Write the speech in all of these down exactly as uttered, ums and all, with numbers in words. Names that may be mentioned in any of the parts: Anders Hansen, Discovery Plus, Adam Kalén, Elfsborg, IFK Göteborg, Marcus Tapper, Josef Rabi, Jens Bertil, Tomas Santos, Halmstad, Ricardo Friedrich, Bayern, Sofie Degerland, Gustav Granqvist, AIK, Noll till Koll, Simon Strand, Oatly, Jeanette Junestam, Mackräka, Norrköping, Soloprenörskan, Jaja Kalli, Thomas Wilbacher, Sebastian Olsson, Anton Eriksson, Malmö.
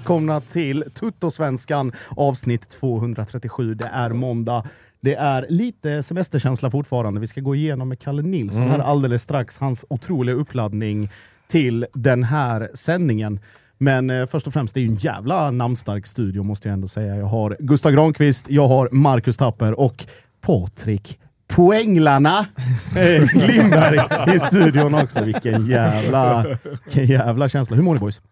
Välkomna till Tuttosvenskan, avsnitt tvåhundratrettiosju. Det är måndag. Det är lite semesterkänsla fortfarande. Vi ska gå igenom med Kalle Nilsson mm. här alldeles strax. Hans otroliga uppladdning till den här sändningen. Men eh, först och främst, det är ju en jävla namnstark studio måste jag ändå säga. Jag har Gustav Granqvist, jag har Marcus Tapper och Patrik Poänglarna eh, Lindberg i studion också. Vilken jävla, vilken jävla känsla. Hur mår ni, boys?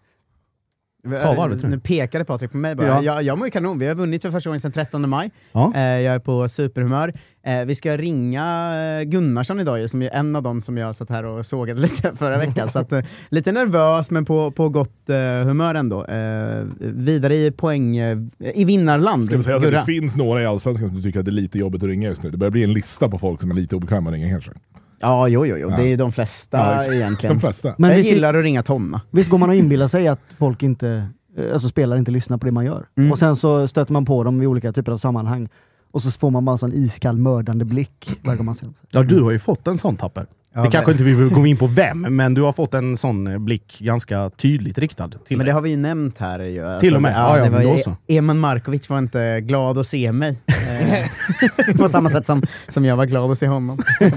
Varvet, nu pekade Patrik på mig bara. Ja. Jag, jag mår ju kanon. Vi har vunnit för första gången sedan trettonde maj. Ja. Eh, jag är på superhumör. Eh, vi ska ringa Gunnarsson idag ju, som är en av dem som jag satt här och sågade lite förra veckan. Så att, eh, lite nervös men på, på gott eh, humör ändå. Eh, vidare i poäng eh, i vinnarland. Ska vi säga att det finns några i Allsvenskan som du tycker att det är lite jobbigt att ringa just nu? Det börjar bli en lista på folk som är lite obekväma att ringa kanske. Ja, jo, jo, jo. Ja. Det är ju de flesta ja, egentligen. De flesta. Men jag visst, gillar att ringa Tomma. Visst går man att inbilla sig att folk inte, alltså spelare inte lyssnar på det man gör. Mm. Och sen så stöter man på dem i olika typer av sammanhang. Och så får man bara en sån iskall mördande blick. Mm. Man ser. Ja, du har ju fått en sån, Tapper. Ja, det kanske inte vi vill gå in på vem, men du har fått en sån blick ganska tydligt riktad till. Men det har vi ju nämnt här ju. Alltså, till och med. Ja, ja, det var ju, Eman Markovic var inte glad att se mig. På samma sätt som, som jag var glad att se honom. Ja,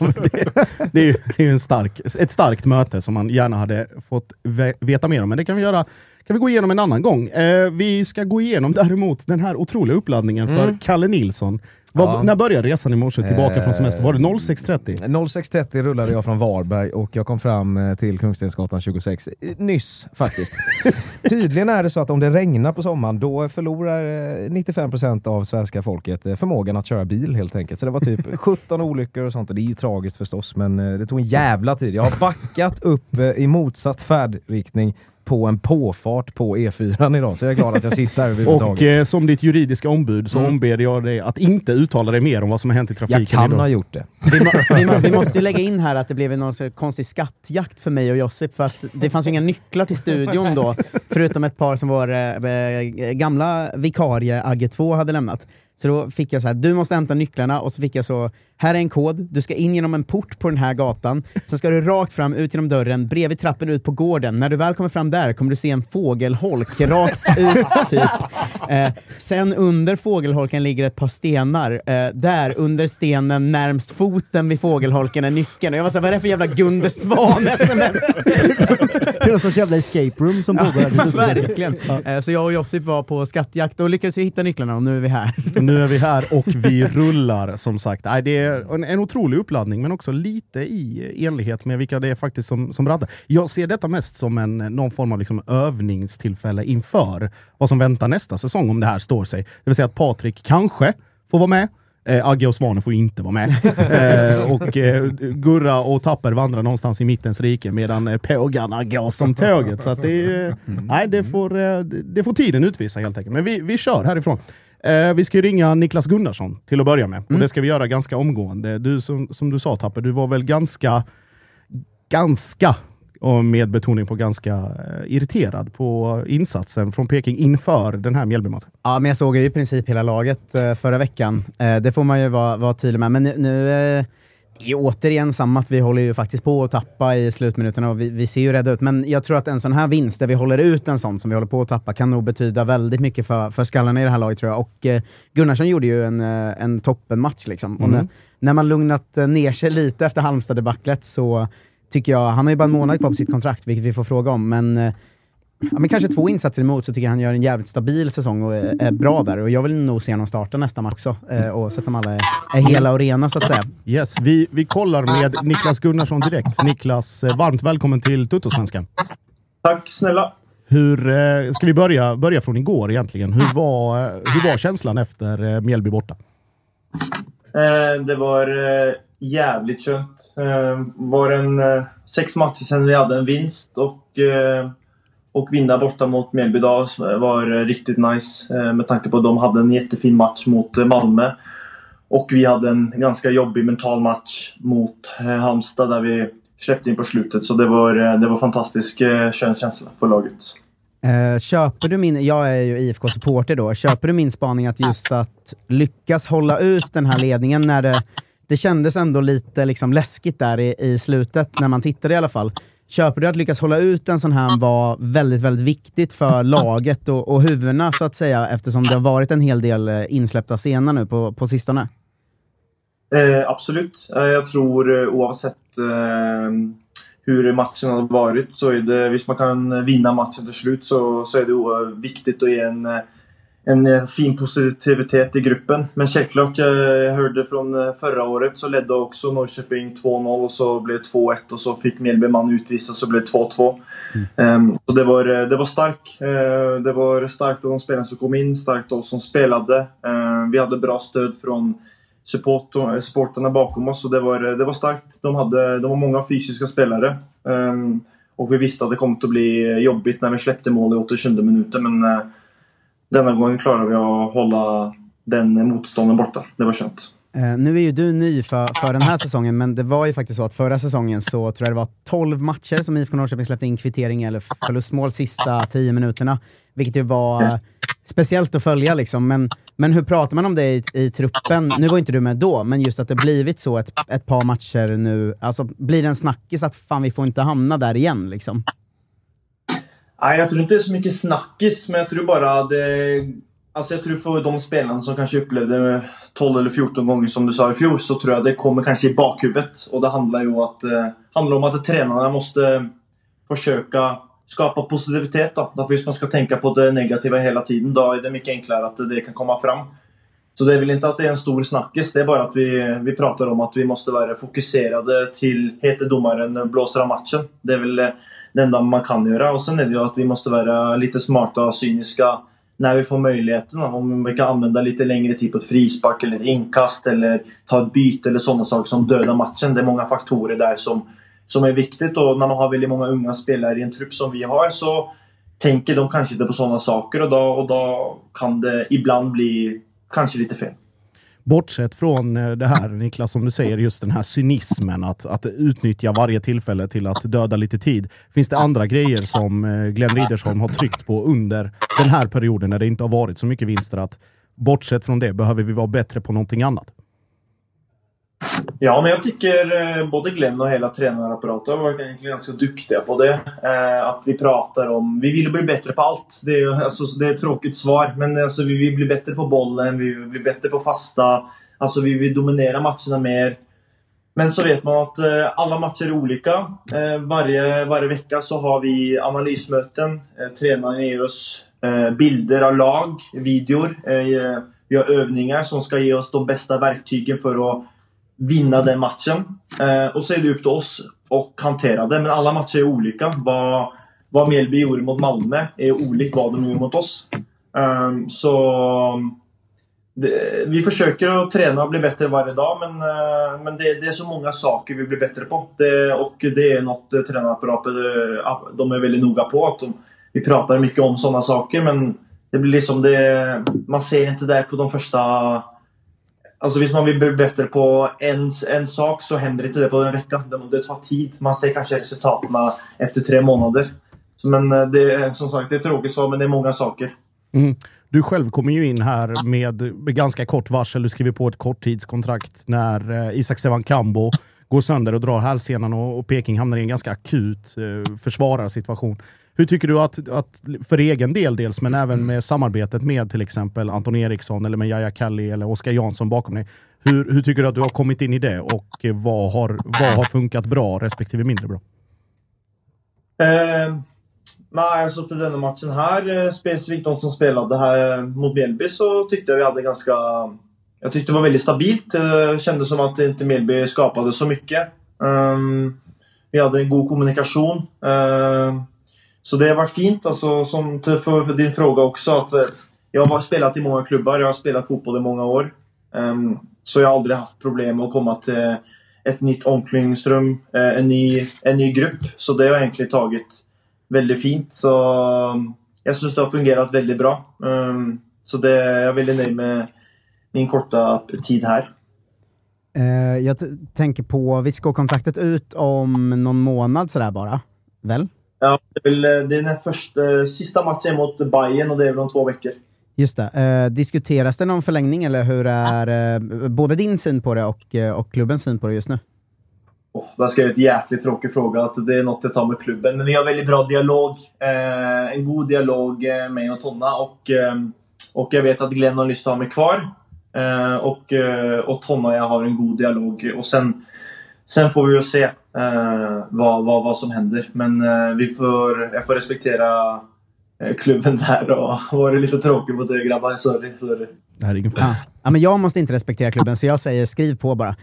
det, det är ju, det är ju en stark, ett starkt möte som man gärna hade fått veta mer om. Men det kan vi göra. Kan vi gå igenom en annan gång. Eh, vi ska gå igenom däremot den här otroliga uppladdningen mm. för Kalle Nilsson. Var, ja. När började resan i morse tillbaka eh, från semester? Var det noll sex trettio? noll sex trettio rullade jag från Varberg och jag kom fram till Kungstensgatan tjugosex. Nyss faktiskt. Tydligen är det så att om det regnar på sommaren då förlorar nittiofem procent av svenska folket förmågan att köra bil helt enkelt. Så det var typ sjutton olyckor och sånt. Det är ju tragiskt förstås, men det tog en jävla tid. Jag har backat upp i motsatt färdriktning på en påfart på E fyra idag. Så jag är glad att jag sitter här överhuvudtaget. Och eh, som ditt juridiska ombud så mm. omber jag dig att inte uttala dig mer om vad som har hänt i trafiken. Jag kan idag. Ha gjort det. Vi, må, vi, må, vi måste ju lägga in här att det blev någon konstig skattjakt för mig och Josef. För att det fanns ju inga nycklar till studion då. Förutom ett par som var eh, gamla vikarie A G två hade lämnat. Så då fick jag så här, du måste hämta nycklarna. Och så fick jag så, här är en kod. Du ska in genom en port på den här gatan. Sen ska du rakt fram, ut genom dörren, bredvid trappen, ut på gården. När du väl kommer fram där kommer du se en fågelholk rakt ut typ. eh, Sen under fågelholken ligger ett par stenar. eh, Där under stenen närmst foten vid fågelholken är nyckeln. Och jag var såhär, vad är det för jävla Gunde Svan-sms? Det var så jävla escape room som bodde här. Ja, verkligen. Ja. Så jag och Josip var på skattjakt och lyckades ju hitta nycklarna och nu är vi här. Nu är vi här och vi rullar som sagt. Det är en, en otrolig uppladdning men också lite i enlighet med vilka det är faktiskt som, som raddar. Jag ser detta mest som en, någon form av liksom övningstillfälle inför vad som väntar nästa säsong om det här står sig. Det vill säga att Patrik kanske får vara med. Eh, Agge och Svanen får inte vara med. Eh, och eh, Gurra och Tapper vandrar någonstans i mittens rike medan eh, pågarna går som tåget. Så att det, eh, nej, det, får, eh, det får tiden utvisa helt enkelt. Men vi, vi kör härifrån. Eh, vi ska ringa Niklas Gunnarsson till att börja med. Mm. Och det ska vi göra ganska omgående. Du, som, som du sa Tapper, du var väl ganska, ganska och med betoning på ganska irriterad på insatsen från Peking inför den här Mjölby-matchen. Ja, men jag såg ju i princip hela laget förra veckan. Det får man ju vara, vara tydlig med. Men nu, nu är det återigen samma att vi håller ju faktiskt på att tappa i slutminuterna och vi, vi ser ju rädda ut. Men jag tror att en sån här vinst där vi håller ut en sån som vi håller på att tappa kan nog betyda väldigt mycket för, för skallarna i det här laget tror jag. Och Gunnarsson gjorde ju en, en toppenmatch liksom. Mm. Och när, när man lugnat ner sig lite efter Halmstad-debaclet så... tycker jag, han har ju bara en månad kvar på sitt kontrakt vilket vi får fråga om, men, ja, men kanske två insatser emot så tycker jag han gör en jävligt stabil säsong och är, är bra där och jag vill nog se honom starta nästa match också eh, oavsett om alla är, är hela och rena så att säga. Yes, vi, vi kollar med Niklas Gunnarsson direkt. Niklas, varmt välkommen till Tuttosvenskan. Tack snälla. Hur, eh, ska vi börja, börja från igår egentligen? Hur var, hur var känslan efter eh, Mjölby borta? Eh, det var... Eh... jävligt skönt. Eh, var en eh, sex matcher sedan vi hade en vinst och eh, och vinna borta mot Mjölby idag var eh, riktigt nice eh, med tanke på att de hade en jättefin match mot eh, Malmö och vi hade en ganska jobbig mental match mot eh, Halmstad där vi släppte in på slutet så det var eh, det var fantastisk eh, skön känsla för laget. Eh, köper du min, jag är ju I F K-supporter då, köper du min spaning att just att lyckas hålla ut den här ledningen när det Det kändes ändå lite liksom läskigt där i, i slutet när man tittade i alla fall. Köper du att lyckas hålla ut en sån här var väldigt, väldigt viktigt för laget och, och huvudena så att säga eftersom det har varit en hel del insläppta scener nu på, på sistone? Eh, absolut. Jag tror oavsett eh, hur matchen har varit så är det, visst man kan vinna matchen till slut så, så är det viktigt att ge en en fin positivitet i gruppen. Men självklart, jag hörde från förra året så ledde också Norrköping två noll och så blev det två ett och så fick Mjölby man utvisa så blev det två två. Mm. Um, så det var, det var starkt. Uh, det var starkt av de spelarna som kom in, starkt av oss som spelade. Uh, vi hade bra stöd från support- supporterna bakom oss så det var, det var starkt. De hade, de var många fysiska spelare. Um, och vi visste att det kom att bli jobbigt när vi släppte mål i åttiosjunde minuten men uh, denna gången klarar vi att hålla den motstånden borta. Det var skönt. Eh, nu är ju du ny för, för den här säsongen. Men det var ju faktiskt så att förra säsongen så tror jag det var tolv matcher som I F K Norrköping släppte in kvittering eller förlustmål sista tio minuterna. Vilket ju var eh, speciellt att följa liksom. Men, men hur pratar man om det i, i truppen? Nu var inte du med då. Men just att det blivit så ett, ett par matcher nu. Alltså blir det en snackis att fan vi får inte hamna där igen liksom? Nej, jag tror inte det är så mycket snackis, men jag tror bara det, alltså jag tror för de spelarna som kanske upplevde tolv eller fjorton gånger som du sa i fjol så tror jag det kommer kanske i bakhuvudet och det handlar ju att, eh, handlar om att tränarna måste försöka skapa positivitet då. Därför man ska tänka på det negativa hela tiden då är det mycket enklare att det kan komma fram. Så det är väl inte att det är en stor snackis, det är bara att vi, vi pratar om att vi måste vara fokuserade till heter domaren blåser av matchen. Det är väl det enda man kan göra. Och sen är det ju att vi måste vara lite smarta och cyniska när vi får möjligheten. Om vi kan använda lite längre tid på ett frispark eller ett inkast eller ta ett byte eller sådana saker som dödar matchen. Det är många faktorer där som, som är viktigt. Och när man har väldigt många unga spelare i en trupp som vi har så tänker de kanske inte på sådana saker. Och då, och då kan det ibland bli kanske lite fel. Bortsett från det här, Niklas, som du säger, just den här cynismen att, att utnyttja varje tillfälle till att döda lite tid. Finns det andra grejer som Glenn Riddersholm har tryckt på under den här perioden när det inte har varit så mycket vinster att bortsett från det behöver vi vara bättre på någonting annat. Ja, men jag tycker både Glenn och hela tränarapparaten har varit ganska duktiga på det. Att vi pratar om, vi vill bli bättre på allt. Det är, alltså, det är ett tråkigt svar, men alltså, vi vill bli bättre på bollen, vi vill bli bättre på fasta. Alltså vi vill dominera matcherna mer. Men så vet man att alla matcher är olika. Varje, varje vecka så har vi analysmöten. Tränaren ger oss bilder av lag, videor. Vi har övningar som ska ge oss de bästa verktygen för att vinna den matchen. Och så är det upp till oss och hantera det. Men alla matcher är olika. Vad, vad Mjölby gjorde mot Malmö är olikt vad de gjorde mot oss. Så... vi försöker att träna och bli bättre varje dag, men, men det, det är så många saker vi blir bättre på. Det, och det är något tränarapparater, de är väldigt noga på. Att de, vi pratar mycket om sådana saker, men det blir liksom det, man ser inte där på de första... Alltså visst man vill bli bättre på en, en sak så händer inte det på en vecka. Det, det tar tid, man ser kanske resultaten efter tre månader. Men det, som sagt, det är tråkigt så, men det är många saker. Mm. Du själv kommer ju in här med, med ganska kort varsel. Du skriver på ett korttidskontrakt när eh, Isak Sevan-Kambo går sönder och drar hälsenan och, och Peking hamnar i en ganska akut eh, försvararsituation. Hur tycker du att, att för egen del dels, men även med samarbetet med till exempel Anton Eriksson eller med Jaja Kalli eller Oscar Jansson bakom dig, hur, hur tycker du att du har kommit in i det och eh, vad, har, vad har funkat bra respektive mindre bra? Uh... Nej, alltså på denna matchen här, specifikt de som spelade här mot Mjölby, så tyckte jag vi hade ganska... Jag tyckte det var väldigt stabilt. Det kändes som att inte Mjölby skapade så mycket. Um, vi hade en god kommunikation. Um, så det var fint. Alltså, som för, för din fråga också, att jag har spelat i många klubbar. Jag har spelat fotboll i många år. Um, så jag har aldrig haft problem med att komma till ett nytt omklädningsrum, en ny, en ny grupp. Så det har jag egentligen tagit... väldigt fint, så jag syns det har fungerat väldigt bra. Um, så det, jag är väldigt nöjd med min korta tid här. Uh, jag t- tänker på, visst går kontraktet ut om någon månad sådär bara, väl? Ja, det är, väl, det är den första, sista matchen mot Bayern och det är väl om två veckor. Just det. Uh, diskuteras det någon förlängning eller hur är uh, både din syn på det och, uh, och klubbens syn på det just nu? Oh, det ska jag ett jäkligt tråkig fråga, att det är något jag tar med klubben. Men vi har väldigt bra dialog, eh, en god dialog med mig och Tonna. Och, eh, och jag vet att Glenn har lyst att ha mig kvar. Eh, och, eh, och Tonna och jag har en god dialog. Och sen, sen får vi ju se eh, vad, vad, vad som händer. Men eh, vi får, jag får respektera eh, klubben där och vara lite tråkig mot dig grabbar. Sorry, sorry. Det här är ingen fråga. Ja, men jag måste inte respektera klubben så jag säger skriv på bara. eh,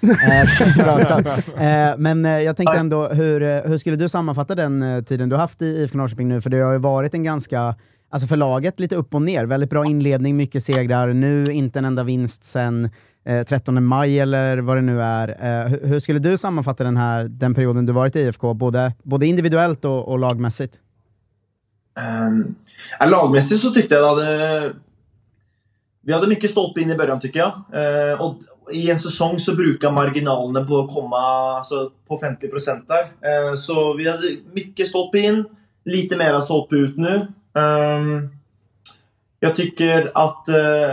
men eh, jag tänkte ändå, hur, hur skulle du sammanfatta den eh, tiden du haft i I F K Norrköping nu? För det har ju varit en ganska, alltså för laget lite upp och ner. Väldigt bra inledning, mycket segrar. Nu inte en enda vinst sedan eh, trettonde maj eller vad det nu är. Eh, hur, hur skulle du sammanfatta den här den perioden du varit i I F K? Både, både individuellt och, och lagmässigt. Um, ja, lagmässigt så tyckte jag att det... Vi hade mycket stolpe in i början tycker jag. Eh, och i en säsong så brukar marginalerna på att komma alltså, på femtio procent där. Eh, så vi hade mycket stolpe in. Lite mer stolpe ut nu. Eh, jag tycker att... Eh,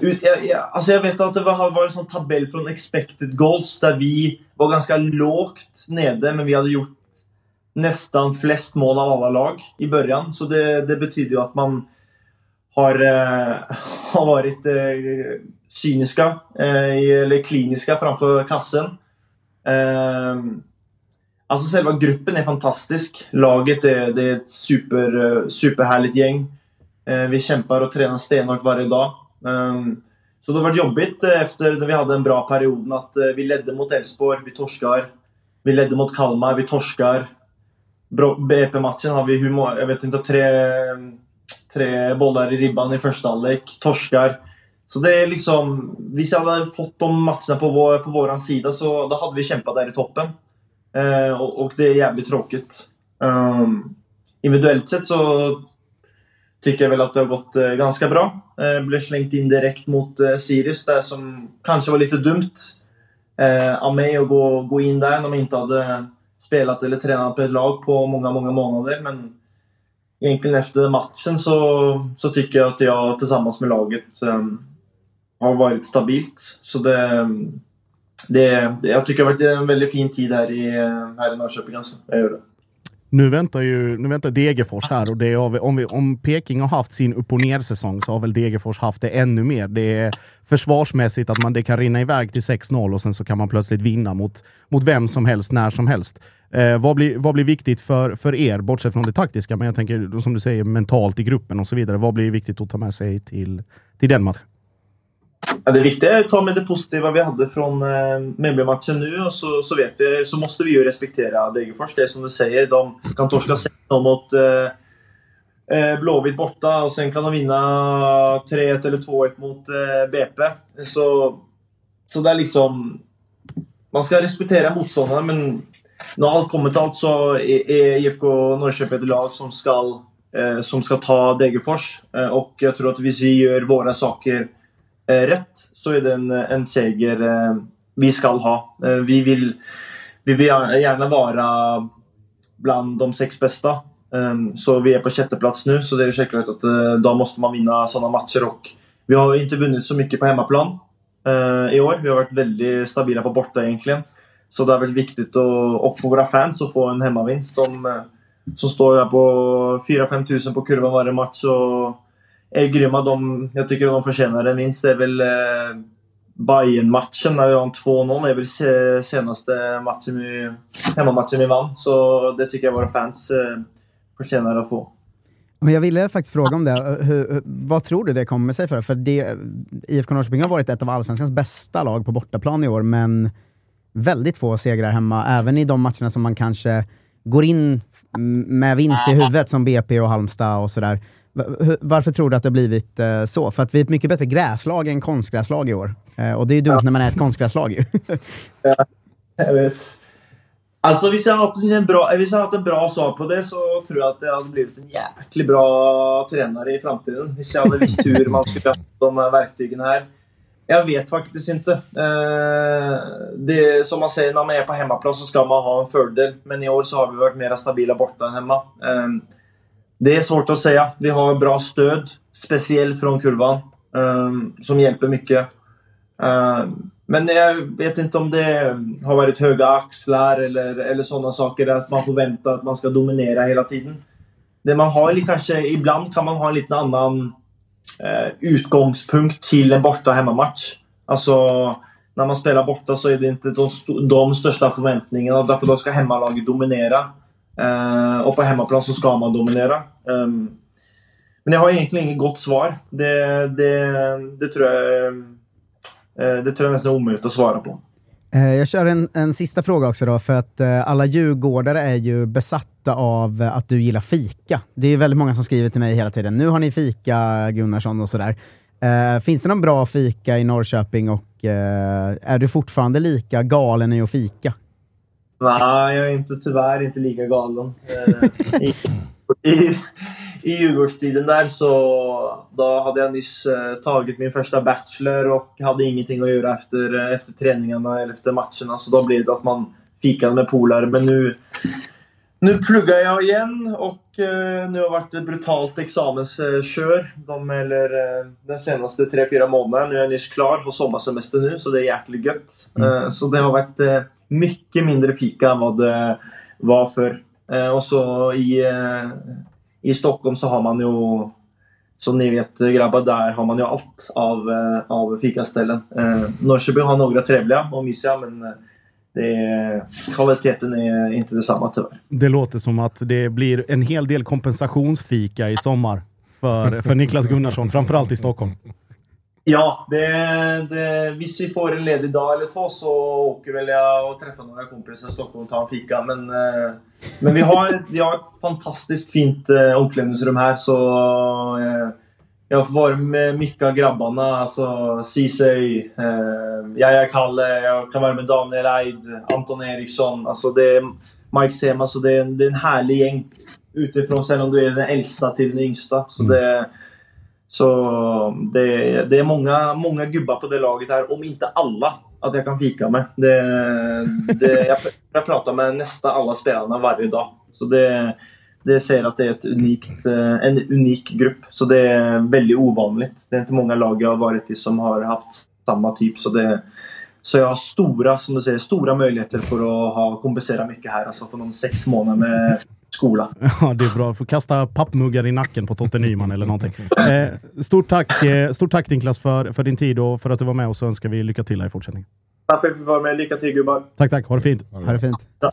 ut, jag, jag, alltså jag vet att det har varit en sån tabell från expected goals. Där vi var ganska lågt nere. Men vi hade gjort nästan flest mål av alla lag i början. Så det, det betyder ju att man... Har, eh, har varit eh, cyniska eh, eller kliniska framför kassen. Eh, alltså själva gruppen är fantastisk. Laget är, det är ett super, superhärligt gäng. Eh, vi kämpar och tränar stenhårt varje dag. Eh, så det har varit jobbigt efter när vi hade en bra period. Att eh, vi ledde mot Elfsborg, vi torskar. Vi ledde mot Kalmar, vi torskar. B P-matchen har vi hur många, jag vet inte, tre... tre bollar i ribban i första halvlek, torskar. Så det är liksom, vi hade fått de matcherna på vår, på våran sida, så då hade vi kämpat där i toppen. Eh, och, och det är jävligt tråkigt. Um, individuellt sett så tycker jag väl att det har gått eh, ganska bra. Eh, blev slängt in direkt mot eh, Sirius där, som kanske var lite dumt eh, av mig att gå, gå in där när man inte hade spelat eller tränat på ett lag på många, många månader, men egentligen efter matchen så, så tycker jag att jag tillsammans med laget um, har varit stabilt. Så det, det, jag tycker det har varit en väldigt fin tid här i, här i Norrköping. Alltså. Jag gör det. Nu väntar ju nu väntar Degerfors här och det är, om, vi, om Peking har haft sin upp- och ner-säsong så har väl Degerfors haft det ännu mer. Det är försvarsmässigt att man det kan rinna iväg till sex noll och sen så kan man plötsligt vinna mot, mot vem som helst, när som helst. Eh, vad, blir, vad blir viktigt för, för er, bortsett från det taktiska, men jag tänker som du säger mentalt i gruppen och så vidare. Vad blir viktigt att ta med sig till, till den matchen? Ja, det viktiga är att ta med det positiva vi hade från eh, medlemmatchen nu och så, så vet vi, så måste vi ju respektera Degerfors. Det är som du säger, de kan torska sig mot eh, Blåvitt borta och sen kan de vinna tre ett eller två ett mot eh, B P. Så, så det är liksom, man ska respektera motståndarna, men när allt kommer till allt så är, är I F K Norrköping ett lag som ska, eh, som ska ta Degerfors. Eh, och jag tror att hvis vi gör våra saker rätt så är det en, en seger eh, vi ska ha. Eh, vi, vill, vi vill gärna vara bland de sex bästa. Eh, så vi är på sjätte plats nu, så det är säkert att eh, då måste man vinna sådana matcher. Och vi har inte vunnit så mycket på hemmaplan eh, i år. Vi har varit väldigt stabila på borta egentligen. Så det är väldigt viktigt att, och för våra fans att få en hemmavinst. De som står där på fyra till fem tusen på kurvan varje match och är grymma. De, jag tycker att de förtjänar en vinst. Det är väl eh, Bayern-matchen när vi vann två noll. Det är väl senaste matchen vi, hemmamatchen vi vann. Så det tycker jag våra fans eh, förtjänar att få. Men jag ville faktiskt fråga om det. Hur, vad tror du det kommer sig för? För det, I F K Norrköping har varit ett av allsvenskans bästa lag på bortaplan i år. Men väldigt få segrar hemma. Även i de matcherna som man kanske går in med vinst i huvudet som B P och Halmstad och sådär. Varför tror du att det har blivit så? För att vi är ett mycket bättre gräslag än konstgräslag i år. Och det är ju dumt ja. När man är ett konstgräslag ju. Ja, jag vet. Alltså vi har en bra, vi har haft en bra sak på det, så tror jag att det hade blivit en jäkligt bra tränare i framtiden. Vi ser hade visst hur man skulle ha de här verktygen här. Jag vet faktiskt inte. Det som man säger, när man är på hemmaplan så ska man ha en fördel. Men i år så har vi varit mer stabila borta än hemma. Det är svårt att säga. Vi har bra stöd, speciellt från kurvan, um, som hjälper mycket. Um, men jag vet inte om det har varit höga axlar eller, eller sådana saker där att man får vänta att man ska dominera hela tiden. Det man har kanske, ibland kan man ha en lite annan uh, utgångspunkt till en borta hemmamatch. Alltså när man spelar borta så är det inte de, de största förväntningarna, därför då ska hemmalaget dominera. Uh, och på hemmaplan så ska man dominera. Um, men jag har egentligen inget gott svar. Det, det, det tror jag uh, det tror jag nästan är omöjligt att svara på. Uh, jag kör en, en sista fråga också då, för att uh, alla djurgårdare är ju besatta av uh, att du gillar fika. Det är väldigt många som skriver till mig hela tiden. Nu har ni fika Gunnarsson och sådär. Uh, finns det någon bra fika i Norrköping och uh, är du fortfarande lika galen i att fika? Nej, jag är inte, tyvärr inte lika galen. I, i, i Djurgårdstiden där så då hade jag nyss tagit min första bachelor och hade ingenting att göra efter, efter träningarna eller efter matcherna. Så då blev det att man fikade med polare. Men nu, nu pluggar jag igen och nu har varit ett brutalt examenskör. De, eller, den senaste tre fyra månaderna. Nu är jag nyss klar på sommarsemester nu, så det är jäkligt gött. Mm. Så det har varit mycket mindre fika än vad det var för. Eh, och så i, eh, i Stockholm så har man ju, som ni vet grabbar, där har man ju allt av, eh, av fikaställen. Eh, Norrköping har några trevliga och mysiga, men eh, det är, kvaliteten är inte detsamma tyvärr. Det låter som att det blir en hel del kompensationsfika i sommar för, för Niklas Gunnarsson, framförallt i Stockholm. Ja, det, det, visst vi får en ledig dag eller två så åker väl jag och träffar några kompisar i Stockholm och tar en fika. Men, men vi, har, vi har ett fantastiskt fint omklädningsrum här, så jag får vara med mycket av grabbarna. Alltså Ceesay, jag är Kalle, jag kan vara med Daniel Eid, Anton Eriksson, alltså det är Mike Sema. Så det är, det är en härlig gäng utifrån, sen om du är den äldsta till den yngsta. Så det Så det, det är många, många gubbar på det laget här, om inte alla, att jag kan fika med. Det, det, jag, jag pratar med nästan alla spelarna varje dag. Så det, det ser att det är ett unikt, en unik grupp. Så det är väldigt ovanligt. Det är inte många lag jag har varit i som har haft samma typ. Så, det, så jag har stora, som du säger, stora möjligheter för att ha, kompensera mycket här. Alltså för de sex månader med skola. Ja, det är bra. Du får kasta pappmuggar i nacken på Totte Nyman eller någonting. Eh, stort tack, eh, stort tack Niklas för, för din tid och för att du var med. Och så önskar vi lycka till här i fortsättningen. Tack för att vi var med. Lycka till gubbar. Tack, tack. Ha det fint. Ha det fint. Ja.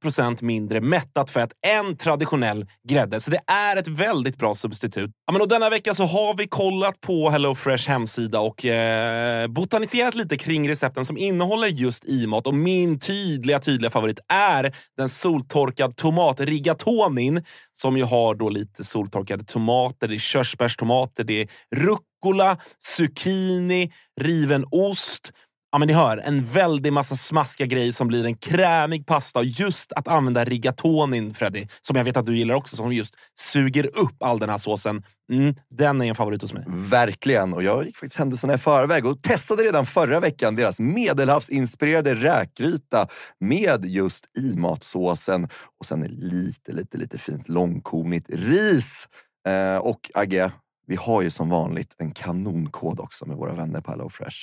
procent mindre mättat fett än traditionell grädde. Så det är ett väldigt bra substitut. Ja, men och denna vecka så har vi kollat på HelloFresh hemsida och eh, botaniserat lite kring recepten som innehåller just i-mat. Och min tydliga, tydliga favorit är den soltorkad tomatrigatonin som ju har då lite soltorkade tomater, det är körsbärstomater, det är rucola, zucchini, riven ost. Ja, men ni hör, en väldig massa smaska grejer som blir en krämig pasta. Just att använda rigatonin, Freddy, som jag vet att du gillar också, som just suger upp all den här såsen. Mm, den är en favorit hos mig. Verkligen, och jag gick faktiskt händelserna i förväg och testade redan förra veckan deras medelhavsinspirerade räkgryta med just i-matsåsen. Och sen är lite, lite, lite fint långkornigt ris. Eh, och Agge, vi har ju som vanligt en kanonkod också med våra vänner på HelloFresh.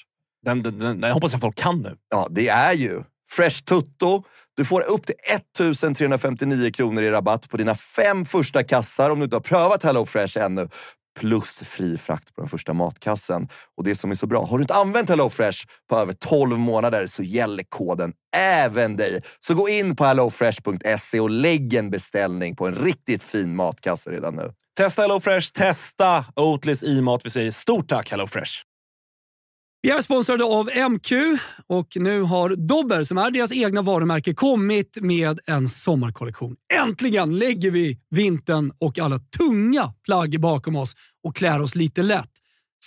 Den, den, den, jag hoppas att folk kan nu. Ja, det är ju Fresh Tutto. Du får upp till ettusen trehundrafemtionio kronor i rabatt på dina fem första kassar om du inte har prövat HelloFresh ännu. Plus fri frakt på den första matkassen. Och det som är så bra, har du inte använt HelloFresh på över tolv månader så gäller koden även dig. Så gå in på hellofresh punkt se och lägg en beställning på en riktigt fin matkasse redan nu. Testa HelloFresh, testa Oatlys i-mat. Vi säger stort tack HelloFresh. Vi är sponsrade av M Q och nu har Dobber, som är deras egna varumärke, kommit med en sommarkollektion. Äntligen lägger vi vintern och alla tunga plagg bakom oss och klär oss lite lätt.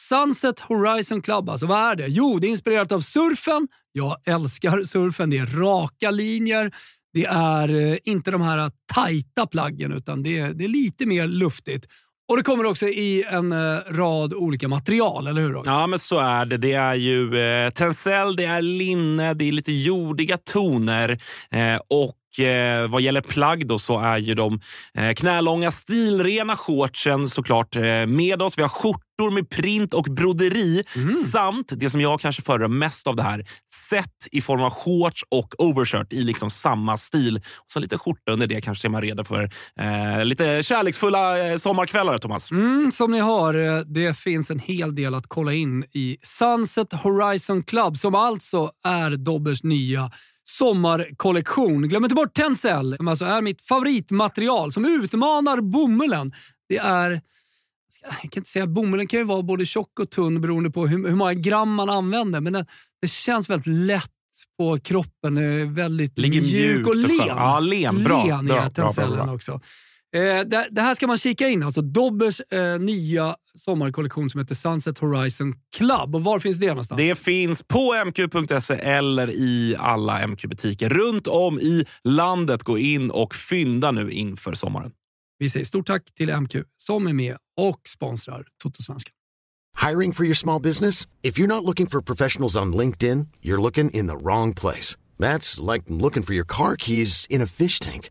Sunset Horizon Club, alltså vad är det? Jo, det är inspirerat av surfen. Jag älskar surfen, det är raka linjer. Det är inte de här tajta plaggen utan det är, det är lite mer luftigt. Och det kommer också i en eh, rad olika material, eller hur då? Ja, men så är det. Det är ju eh, tencel, det är linne, det är lite jordiga toner. Eh, och eh, vad gäller plagg då så är ju de eh, knälånga stilrena shortsen såklart eh, med oss. Vi har skjortor med print och broderi. Mm. Samt det som jag kanske föredrar mest av det här. Set i form av shorts och overshirt i liksom samma stil. Och så lite skjorta under det kanske man redan för eh, lite kärleksfulla eh, sommarkvällar, Thomas. Mm, som ni hör, det finns en hel del att kolla in i Sunset Horizon Club som alltså är Dobbers nya sommarkollektion. Glöm inte bort tencel som alltså är mitt favoritmaterial som utmanar bomullen. Det är... Jag kan inte säga, bomullen kan ju vara både tjock och tunn beroende på hur, hur många gram man använder. Men det, det känns väldigt lätt på kroppen. Väldigt mjuk, mjuk och len. Och ja, len. Bra. Len bra, bra, bra, bra. Också. Eh, det, det här ska man kika in. Alltså Dobbers eh, nya sommarkollektion som heter Sunset Horizon Club. Och var finns det någonstans? Det finns på m q punkt se eller i alla M Q-butiker runt om i landet. Gå in och fynda nu inför sommaren. Vi säger stort tack till M Q som är med och sponsrar Tuttosvenskan. Hiring for your small business? If you're not looking for professionals on LinkedIn, you're looking in the wrong place. That's like looking for your car keys in a fish tank.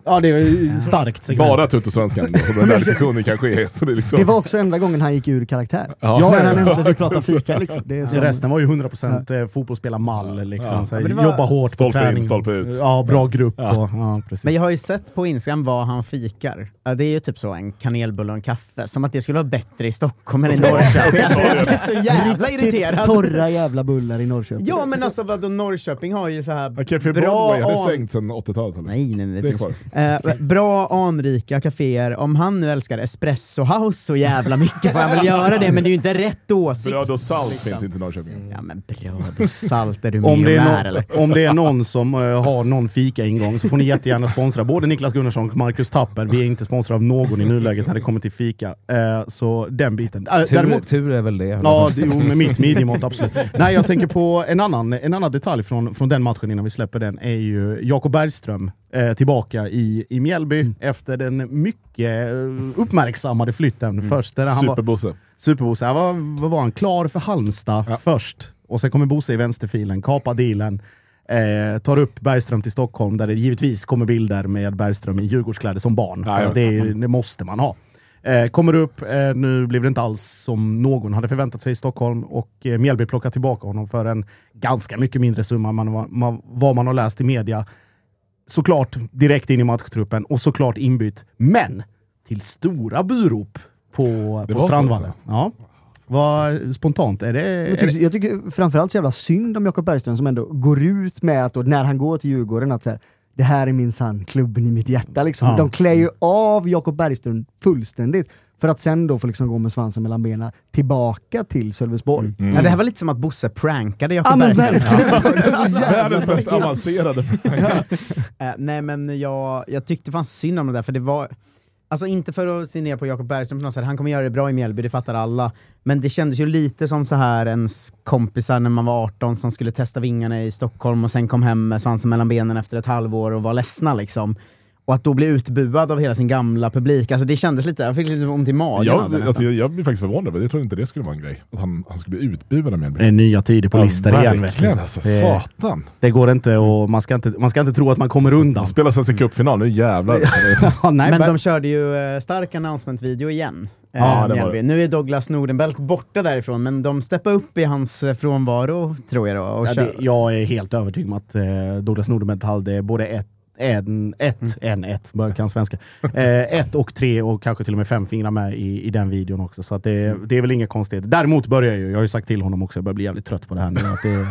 Ja, det är starkt segment. Bara tuttosvenskan, så den där diskussionen kan ske. Så det, liksom... det var också enda gången han gick ur karaktär. Ja, ja, när han inte ja, fick prata fika. Liksom. Det är som... Resten var ju hundra procent ja. Fotbollsspela mall. Liksom. Ja, var... Jobba hårt på träning. Stolpe ut. Ja, bra grupp. Ja. Och, ja, precis. Men jag har ju sett på Instagram vad han fikar. Ja, det är ju typ så en kanelbulle och en kaffe. Som att det skulle vara bättre i Stockholm än i Norrköping. Alltså, jag är så jävla irriterad. Torra jävla bullar i Norrköping. Ja, men alltså vadå, Norrköping har ju så här okay, för bra... Broadway hade an... stängt sedan åttiotalet. Eller? Nej, nej, nej. Det, det finns... Eh, bra anrika kaféer. Om han nu älskar Espresso House så jävla mycket får han väl göra det. Men det är ju inte rätt åsikt. Bröd och salt liksom. Finns inte i Norrköping. Ja, men bröd och salt, är du med om det är någon, eller? Om det är någon som uh, har någon fika ingång så får ni jättegärna sponsra både Niklas Gunnarsson och Marcus Tapper. Vi är inte sponsrade av någon i nuläget när det kommer till fika. uh, Så den biten uh, tur, däremot, tur är väl det. Ja, det, jo, med mitt midjemått, absolut. Nej, jag tänker på en annan, en annan detalj från, från den matchen innan vi släpper den. Är ju Jacob Bergström eh, tillbaka i, i Mjölby mm. efter den mycket uppmärksammade flytten. Mm. Först där han Superbosse. Var, Superbosse. Han var, var han klar för Halmstad ja. först. Och sen kommer Bosse i vänsterfilen, kapar dealen. Eh, tar upp Bergström till Stockholm där det givetvis kommer bilder med Bergström i Djurgårdskläder som barn. För att det, det måste man ha. Eh, kommer upp, eh, nu blev det inte alls som någon hade förväntat sig i Stockholm och eh, Mjölby plockar tillbaka honom för en ganska mycket mindre summa man, man, vad man har läst i media. Såklart direkt in i matchtruppen och såklart inbytt, men till stora burop på, på Strandvallen. Ja. Vad spontant är det? Jag tycker, jag tycker framförallt så jävla synd om Jacob Bergström som ändå går ut med att, och när han går till Djurgården, att så här, det här är min sann klubben i mitt hjärta. Liksom. Ja. De klär ju av Jacob Bergström fullständigt. För att sen då få liksom gå med svansen mellan benen tillbaka till Sölvesborg. Mm. Ja, det här var lite som att Bosse prankade Jacob Bergström. Världens mest avancerade prank. Ja. uh, nej, men jag, jag tyckte fan synd om det där. För det var... Alltså inte för att se ner på Jacob Bergström, han kommer göra det bra i Mjölby, det fattar alla. Men det kändes ju lite som så här ens kompisar när man var arton som skulle testa vingarna i Stockholm och sen kom hem med svansen mellan benen efter ett halvår och var ledsna liksom. Och att då bli utbuad av hela sin gamla publik. Alltså det kändes lite, jag fick lite ont i magen. Jag, alltså, jag, jag blir faktiskt förvånad, jag tror inte det skulle vara en grej. Att han, han skulle bli utbuad av Mjölby. Det är nya tider på ja, listor igen. Verkligen alltså, det, satan. Det går inte och man ska inte, man ska inte tro att man kommer undan. Spelas en cupfinal, nu jävlar. ja, nej, men de körde ju eh, stark announcement-video igen. Ah, eh, nu är Douglas Nordenbelt borta därifrån, men de steppar upp i hans frånvaro tror jag då. Och ja, det, jag är helt övertygad om att eh, Douglas Nordenbelt hade både ett En, ett, mm. en, ett, kan svenska. Eh, ett och tre och kanske till och med fem fingrar med i, i den videon också. Så att det, det är väl inga konstighet. Däremot börjar jag ju, jag har ju sagt till honom också, jag börjar bli jävligt trött på det här nu. Att det,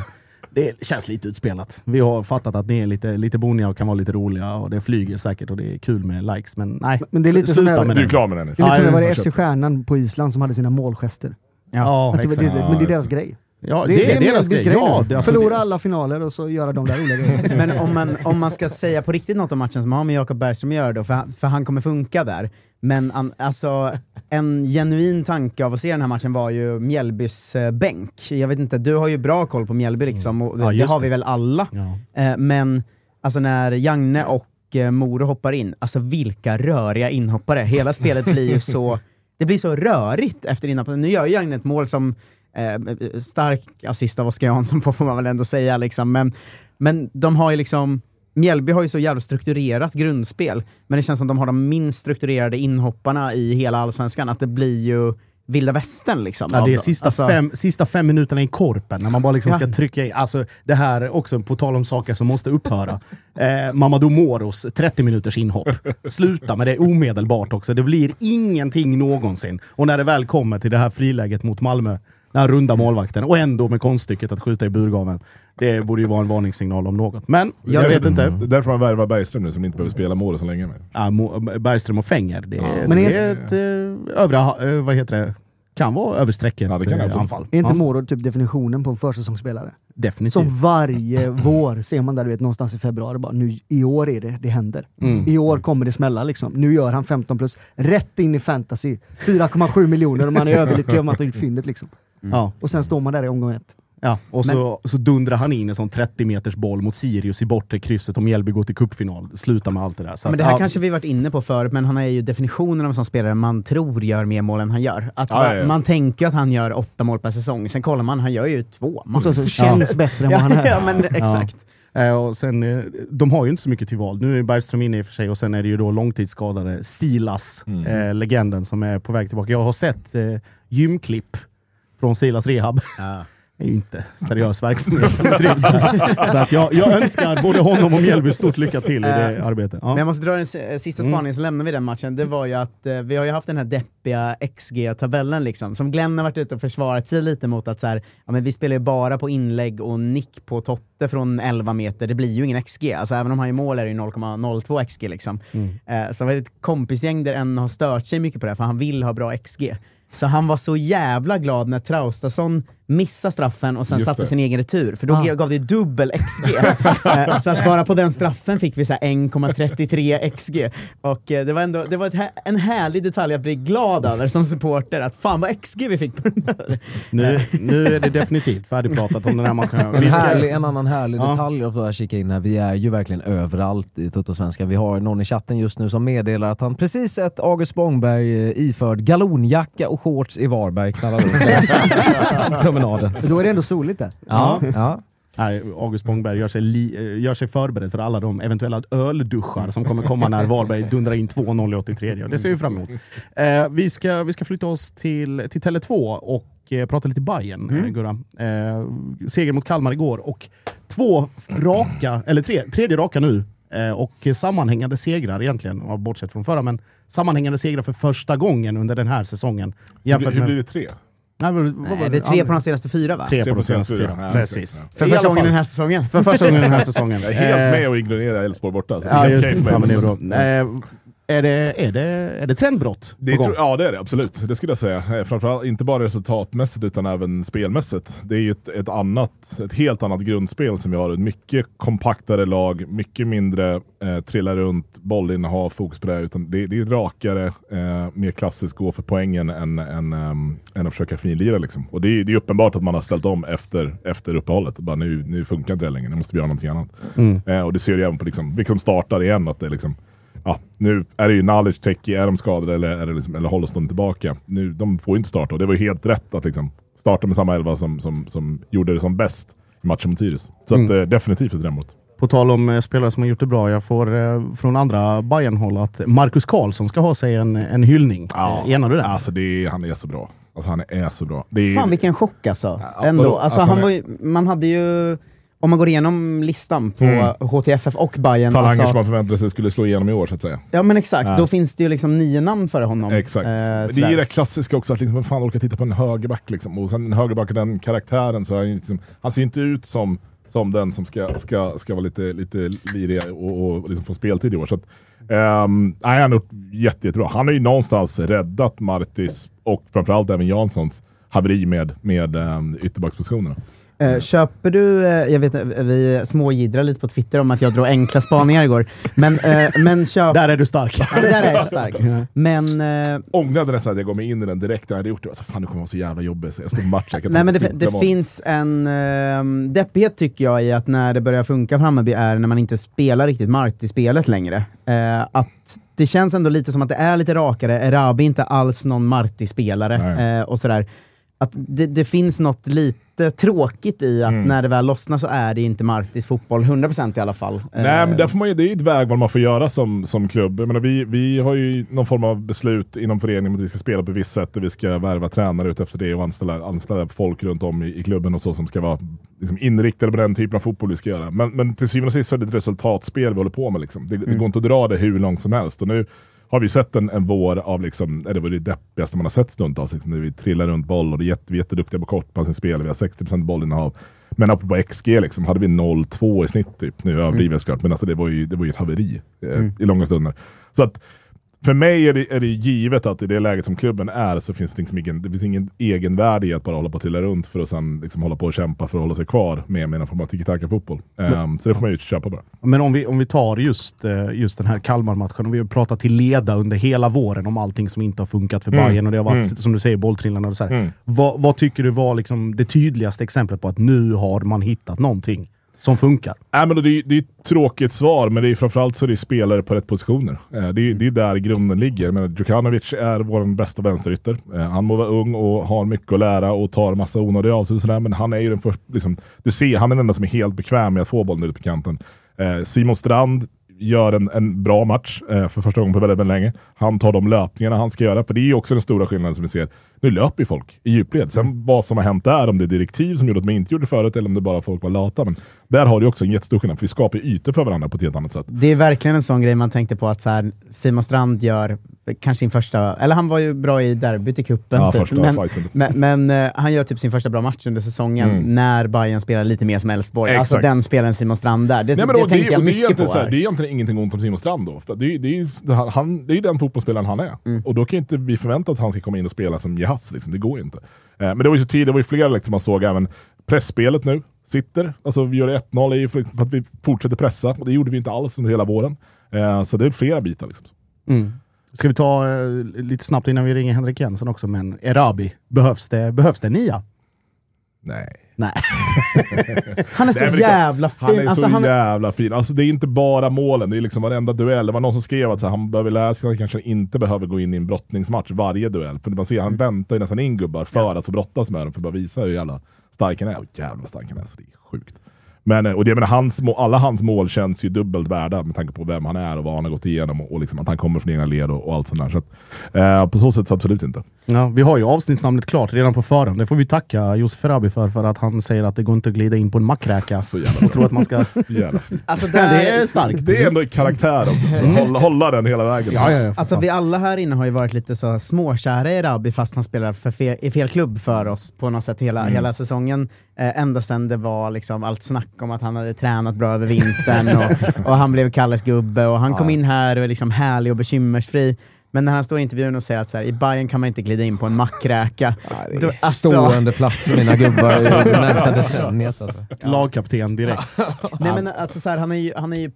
det känns lite utspelat. Vi har fattat att ni är lite, lite boniga och kan vara lite roliga. Och det flyger säkert och det är kul med likes. Men nej, men det är lite sluta med det. Du är klar med den nu. Det är lite som det var det F C Stjärnan på Island som hade sina målgester. Ja, det, det, men det är deras grej. Ja, det, det är, är deras grej. Ja, det, alltså, förlora det... alla finaler och så göra de där roliga grejerna. Men om man, om man ska säga på riktigt något om matchen som har med Jacob Bergström gör då, för han, för han kommer funka där. Men an, alltså, en genuin tanke av att se den här matchen var ju Mjölbys eh, bänk. Jag vet inte, du har ju bra koll på Mjölby liksom, och ja, det har vi väl alla. Ja. Eh, men alltså när Jagne och eh, Moro hoppar in, alltså vilka röriga inhoppare. Hela spelet blir ju så, det blir så rörigt efter inhoppen. Nu gör ju Jagne ett mål som Eh, stark assist av Oscar Jansson på, får man väl ändå säga liksom. men, men de har ju liksom, Mjölby har ju så jävla strukturerat grundspel, men det känns som de har de minst strukturerade inhopparna i hela allsvenskan, att det blir ju vilda västern liksom. Ja, det är sista, alltså... fem, sista fem minuterna i korpen när man bara liksom ska trycka in. Alltså det här också, på tal om saker som måste upphöra. eh, Mamadou Moros trettio minuters inhopp. Sluta med det omedelbart också. Det blir ingenting någonsin. Och när det väl kommer till det här friläget mot Malmö, den runda målvakten, och ändå med konststycket att skjuta i burgaven. Det borde ju vara en varningssignal om något. Men jag, jag vet inte. Mm. Därför man värvar Bergström nu som inte behöver spela mål så länge med. Ja, Mo- Bergström och Fänger. Det, ja. det Men är det, ett ja. övra, vad heter det? Kan vara översträcket, ja, anfall. Är inte Moro typ definitionen på en försäsongsspelare? Definitivt. Som varje vår ser man där, du vet, någonstans i februari bara, nu, i år är det, det händer. Mm. I år kommer det smälla liksom. Nu gör han femton plus, rätt in i fantasy. fyra komma sju miljoner och man är överlycklig om att ha gjort fyndet liksom. Mm. Ja. Och sen står man där i omgång ett. Ja, och så, så dundrar han in en sån trettio meters boll mot Sirius i bortre krysset om Mjölby går till cupfinal. Sluta med allt det där. Så men det här att, kanske vi varit inne på förut, men han är ju definitionen av en sån spelare man tror gör mer mål än han gör. Att aj, man, man tänker att han gör åtta mål per säsong, sen kollar man, han gör ju två. Man så, så känns ja. bättre än vad han är. Ja, men exakt. Ja. Och sen, de har ju inte så mycket till val. Nu är Bergström inne i och för sig. Och sen är det ju då långtidsskadade Silas, mm. eh, legenden som är på väg tillbaka. Jag har sett eh, gymklipp från Silas rehab. Ja. Det är ju inte seriös verksamhet som bedrivs där. Så att jag, jag önskar både honom och Mjölby stort lycka till i det arbetet. Ja. Men jag måste dra den sista spaningen mm. så lämnar vi den matchen. Det var ju att eh, vi har ju haft den här deppiga X G-tabellen liksom. Som Glenn har varit ute och försvarat sig lite mot att så här, ja, men vi spelar ju bara på inlägg och nick på Totte från elva meter. Det blir ju ingen X G. Alltså även om han ju mål är det ju noll komma noll två X G liksom. Mm. Eh, så var det ett kompisgäng där en har stört sig mycket på det för han vill ha bra X G. Så han var så jävla glad när Traustason missade straffen och sen just satte det. Sin egen retur. För då ah. gav det dubbel X G. Så att bara på den straffen fick vi så här en komma trettiotre X G. Och det var, ändå, det var ett, en härlig detalj att bli glad över som supporter. Att fan vad X G vi fick på den där. Nu, nu är det definitivt färdigpratat om den här matchen. En, härlig, en annan härlig ja. detalj att jag kika in här. Vi är ju verkligen överallt i Tuttosvenskan. Vi har någon i chatten just nu som meddelar att han precis sett August Bångberg iförd galonjacka och shorts i Varberg. Då är det ändå soligt där. Ja, ja. Nej, August Bångberg gör sig, li- gör sig förberedd för alla de eventuella ölduschar som kommer komma när Varberg dundrar in två noll i åttiotre. Det ser vi fram emot. Eh, vi, ska, vi ska flytta oss till, till Tele två och eh, prata lite Bayern. Mm. Gurra. Eh, seger mot Kalmar igår och två raka, eller tre, tredje raka nu. Och sammanhängande segrar egentligen, bortsett från förra, men sammanhängande segrar för första gången under den här säsongen. Jämfört hur blir det tre? Nej, vad, vad, Nej, det är tre på de senaste fyra, va? Tre på de senaste fyra, fyra. Ja, precis. Ja. För första gången den här säsongen. För första gången den här säsongen. Jag är helt med och ignorera Elfsborg borta. Så. Ja, just det. Ja, men det är bra. Mm. Är det, är det, är det trendbrott? Det tro, ja, det är det, absolut. Det skulle jag säga. Framförallt inte bara resultatmässigt utan även spelmässigt. Det är ju ett, ett, annat, ett helt annat grundspel som vi har. Mycket kompaktare lag, mycket mindre eh, trillar runt, bollinnehav, fokus på det. Utan det, det är rakare, eh, mer klassiskt gå för poängen än, än, äm, än att försöka finlira. Liksom. Och det är, det är uppenbart att man har ställt om efter, efter uppehållet. Bara, nu, nu funkar inte det längre, nu måste vi göra någonting annat. Mm. Eh, och det ser ju även på liksom, vilka som startar igen att det är liksom ja, nu är det ju knowledge techie, är de skadade eller, är det liksom, eller hålls de tillbaka? Nu, de får ju inte starta och det var ju helt rätt att liksom, starta med samma elva som, som, som gjorde det som bäst i matchen mot Sirius. Så mm. att, eh, definitivt ett remot. På tal om eh, spelare som har gjort det bra, jag får eh, från andra Bayern-håll att Marcus Karlsson ska ha sig en, en hyllning. Ja. Eh, enar du det? Alltså det, han är så bra. Alltså han är så bra. Det är... Fan vilken chock alltså. Ja, ändå. Alltså, han han är... var ju, man hade ju... Om man går igenom listan på mm. H T F F och Bayern. Talanger alltså, som man förväntade sig skulle slå igenom i år så att säga. Ja men exakt, ja. Då finns det ju liksom nio namn för honom. Exakt, eh, det är ju det klassiska också att liksom, fan orkar titta på en högerback liksom. Och sen en högerback och den karaktären så är han, liksom, han ser inte ut som, som den som ska, ska, ska vara lite, lite lirig och, och liksom få speltid i år. Så att, um, nej, han är jätte, jättebra. Han har ju någonstans räddat Martis och framförallt även Janssons haveri med, med um, ytterbackspositionerna. Mm. Köper du, jag vet vi smågidrar lite på Twitter om att jag drog enkla spaningar igår, men, men köp... Där är du stark. Ja, där är jag stark. Men... Ånglade nästan att jag går mig in i den direkt när jag hade gjort det. Alltså fan, det kommer vara så jävla jobbigt. Så jag står match. Jag Nej men det, det finns en äh, deppighet tycker jag i att när det börjar funka för Hammarby är när man inte spelar riktigt markt i spelet längre. Äh, att det känns ändå lite som att det är lite rakare. Rabi är inte alls någon Marti-spelare äh, och sådär. Att det, det finns något lite tråkigt i att mm. när det väl lossnar så är det inte Martis fotboll hundra procent i alla fall. Nej, men där får man ju, det är ju ett vägval man får göra som, som klubb. Jag menar, vi, vi har ju någon form av beslut inom föreningen att vi ska spela på visst sätt och vi ska värva tränare ut efter det och anställa, anställa folk runt om i, i klubben och så som ska vara liksom, inriktade på den typen av fotboll vi ska göra. Men, men till syvende och sist så är det ett resultatspel vi håller på med. Liksom. Det, mm. det går inte att dra det hur långt som helst och nu har vi sett en, en vår av liksom, det var det deppigaste man har sett stundtals. Liksom, när vi trillar runt boll och det är jätte, vi är jätteduktiga på kortpassningsspel. Vi har sextio procent bollinnehav. Men på X G liksom, hade vi noll komma två i snitt typ. Nu överdriver jag såklart. Men alltså, det, var ju, det var ju ett haveri eh, mm. i långa stunder. Så att för mig är det, är det givet att i det läget som klubben är så finns det, liksom ingen, det finns ingen egenvärde i att bara hålla på och trilla runt för att sen liksom hålla på och kämpa för att hålla sig kvar med, med en form av tiki-taka-fotboll. Um, så det får man ju köpa bara. Men om vi, om vi tar just, just den här Kalmar-matchen och vi har pratat till leda under hela våren om allting som inte har funkat för Bayern mm. och det har varit, mm. som du säger, bolltrillarna och så här. Mm. Vad, vad tycker du var liksom det tydligaste exemplet på att nu har man hittat någonting? som funkar. Nej, men det, är, det är ett tråkigt svar, men det är framförallt så det är spelare på rätt positioner. Det är, det är där grunden ligger. Men Djukanovic är vår bästa vänsterytter. Han må vara ung och har mycket att lära och tar en massa onödiga avslut, men han är ju den första, liksom, du ser, han är den enda som är helt bekväm med att få bollen ut på kanten. Simon Strand gör en, en bra match eh, för första gången på väldigt, väldigt länge. Han tar de löpningarna han ska göra, för det är ju också den stora skillnaden som vi ser. Nu löper ju folk i djupled. Sen vad som har hänt där, om det är direktiv som gjorde att man inte gjorde förut eller om det bara folk var lata, men där har det ju också en jättestor skillnad, för vi skapar ytor för varandra på ett helt annat sätt. Det är verkligen en sån grej man tänkte på, att så här, Simon Strand gör kanske sin första, eller han var ju bra i derbyt i cupen, ja, typ. men, men, men uh, han gör typ sin första bra match under säsongen mm. när Bayern spelar lite mer som Elfsborg. Exakt. Alltså den spelaren Simon Strand där, det, nej, men då, det tänkte det, jag mycket på. Det är egentligen ingenting ont om Simon Strand då, för det, det, det, det, han, det är ju den fotbollsspelaren han är, mm. och då kan inte vi förvänta att han ska komma in och spela som Jehas, liksom. Det går ju inte. Eh, men det var ju så tidigt, det var ju flera liksom, man såg även pressspelet nu, sitter, alltså vi gör ett noll i, för att vi fortsätter pressa, och det gjorde vi inte alls under hela våren. Eh, så det är flera bitar liksom. Mm. Ska vi ta eh, lite snabbt innan vi ringer Henrik Jensen också, men Erabi, behövs det, behövs det nia? Nej. Nej. Han är så Nej, jävla fin. Han är alltså, så han... jävla fin. Alltså det är inte bara målen, det är liksom varenda duell. Det var någon som skrev att så här, han behöver lära sig, han kanske inte behöver gå in i en brottningsmatch varje duell. För man ser, han väntar ju nästan in gubbar för ja. att få brottas med dem, för att bara visa hur jävla stark han är. Och jävla stark han är, så det är sjukt. Men, och det, men hans, alla hans mål känns ju dubbelt värda med tanke på vem han är och vad han har gått igenom, och, och liksom att han kommer från egna led och, och allt sånt där. Så att, eh, på så sätt så absolut inte. Ja, vi har ju avsnittsnamnet klart redan på förhand. Det får vi tacka Josef Rabi för, för att han säger att det går inte att glida in på en mackräka. Så jävla bra. Och tror att man ska... alltså det, här... det är starkt. Det är ändå karaktär också. Hålla, hålla den hela vägen. Ja, ja, ja, alltså vi alla här inne har ju varit lite så småkära i Rabi, fast han spelar för fel, i fel klubb för oss på något sätt hela, mm. hela säsongen. Äh, ända sen det var liksom allt snack om att han hade tränat bra över vintern och, och han blev Kalles gubbe och han ja. kom in här och är liksom härlig och bekymmersfri. Men när han står i intervjun och säger att så här, i Bayern kan man inte glida in på en mackräka. Ja, då, alltså... Stående plats för mina gubbar i det närmsta decenniet. Alltså. Ja. Lagkapten direkt. Nej, men alltså, så här, han, är ju, han är ju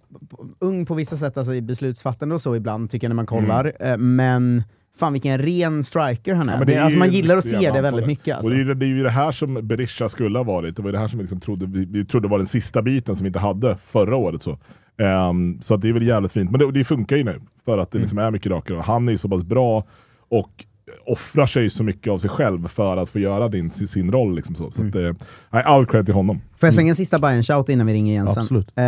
ung på vissa sätt, alltså, i beslutsfattande och så ibland tycker jag när man kollar. Mm. Men fan vilken ren striker han är. Ja, det är alltså, man gillar att se det väldigt mycket. Alltså. Och det, är, det är ju det här som Berisha skulle ha varit. Det var det här som liksom trodde, vi, vi trodde var den sista biten som vi inte hade förra året. Så, um, så att det är väl jävligt fint. Men det, det funkar ju nu för att det liksom mm. är mycket rakare. Han är ju så pass bra och offrar sig så mycket av sig själv för att få göra din, sin roll. Liksom så så mm. att, nej, all cred till honom. Får jag slänga en sista Bayern-shout innan vi ringer Jensen? Absolut. Uh,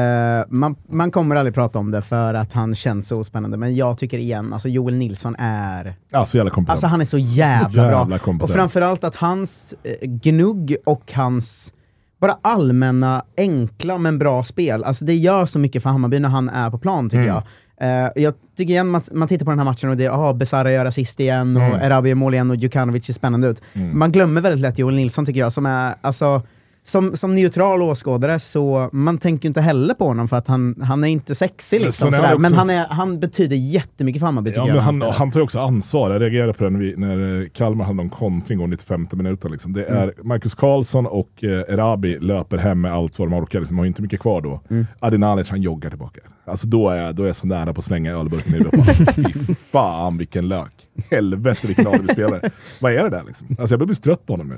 man, man kommer aldrig prata om det för att han känns så spännande. Men jag tycker igen, alltså Joel Nilsson är... Alltså, jävla kompetent. Alltså han är så jävla, jävla bra. Kompetent. Och framförallt att hans eh, gnugg och hans bara allmänna, enkla men bra spel. Alltså det gör så mycket för Hammarby när han är på plan, tycker mm. jag. Uh, jag tycker igen, man, man tittar på den här matchen och det är aha, Besara gör assist igen mm. och Erabi gör mål igen och Djukanovic ser spännande ut. Mm. Man glömmer väldigt lätt Joel Nilsson, tycker jag, som är alltså, som, som neutral åskådare, så man tänker inte heller på honom för att han, han är inte sexig liksom, men, också... men han, är, han betyder jättemycket för Hammarby, tycker ja, jag. Han, han, han tar ju också ansvar. Jag reagerade på den när, när Kalmar hade någon kontring om nittiofemte minuten liksom. Det är mm. Marcus Karlsson och eh, Erabi löper hem med allt vad de orkar liksom. Man har ju inte mycket kvar då. Mm. Adinalic, han joggar tillbaka. Alltså då är, då är jag så nära på att slänga ölburken i Europa. Fy fan vilken lök. Helvete vilken av vi spelar. Vad är det där liksom? Alltså jag blir trött på honom nu.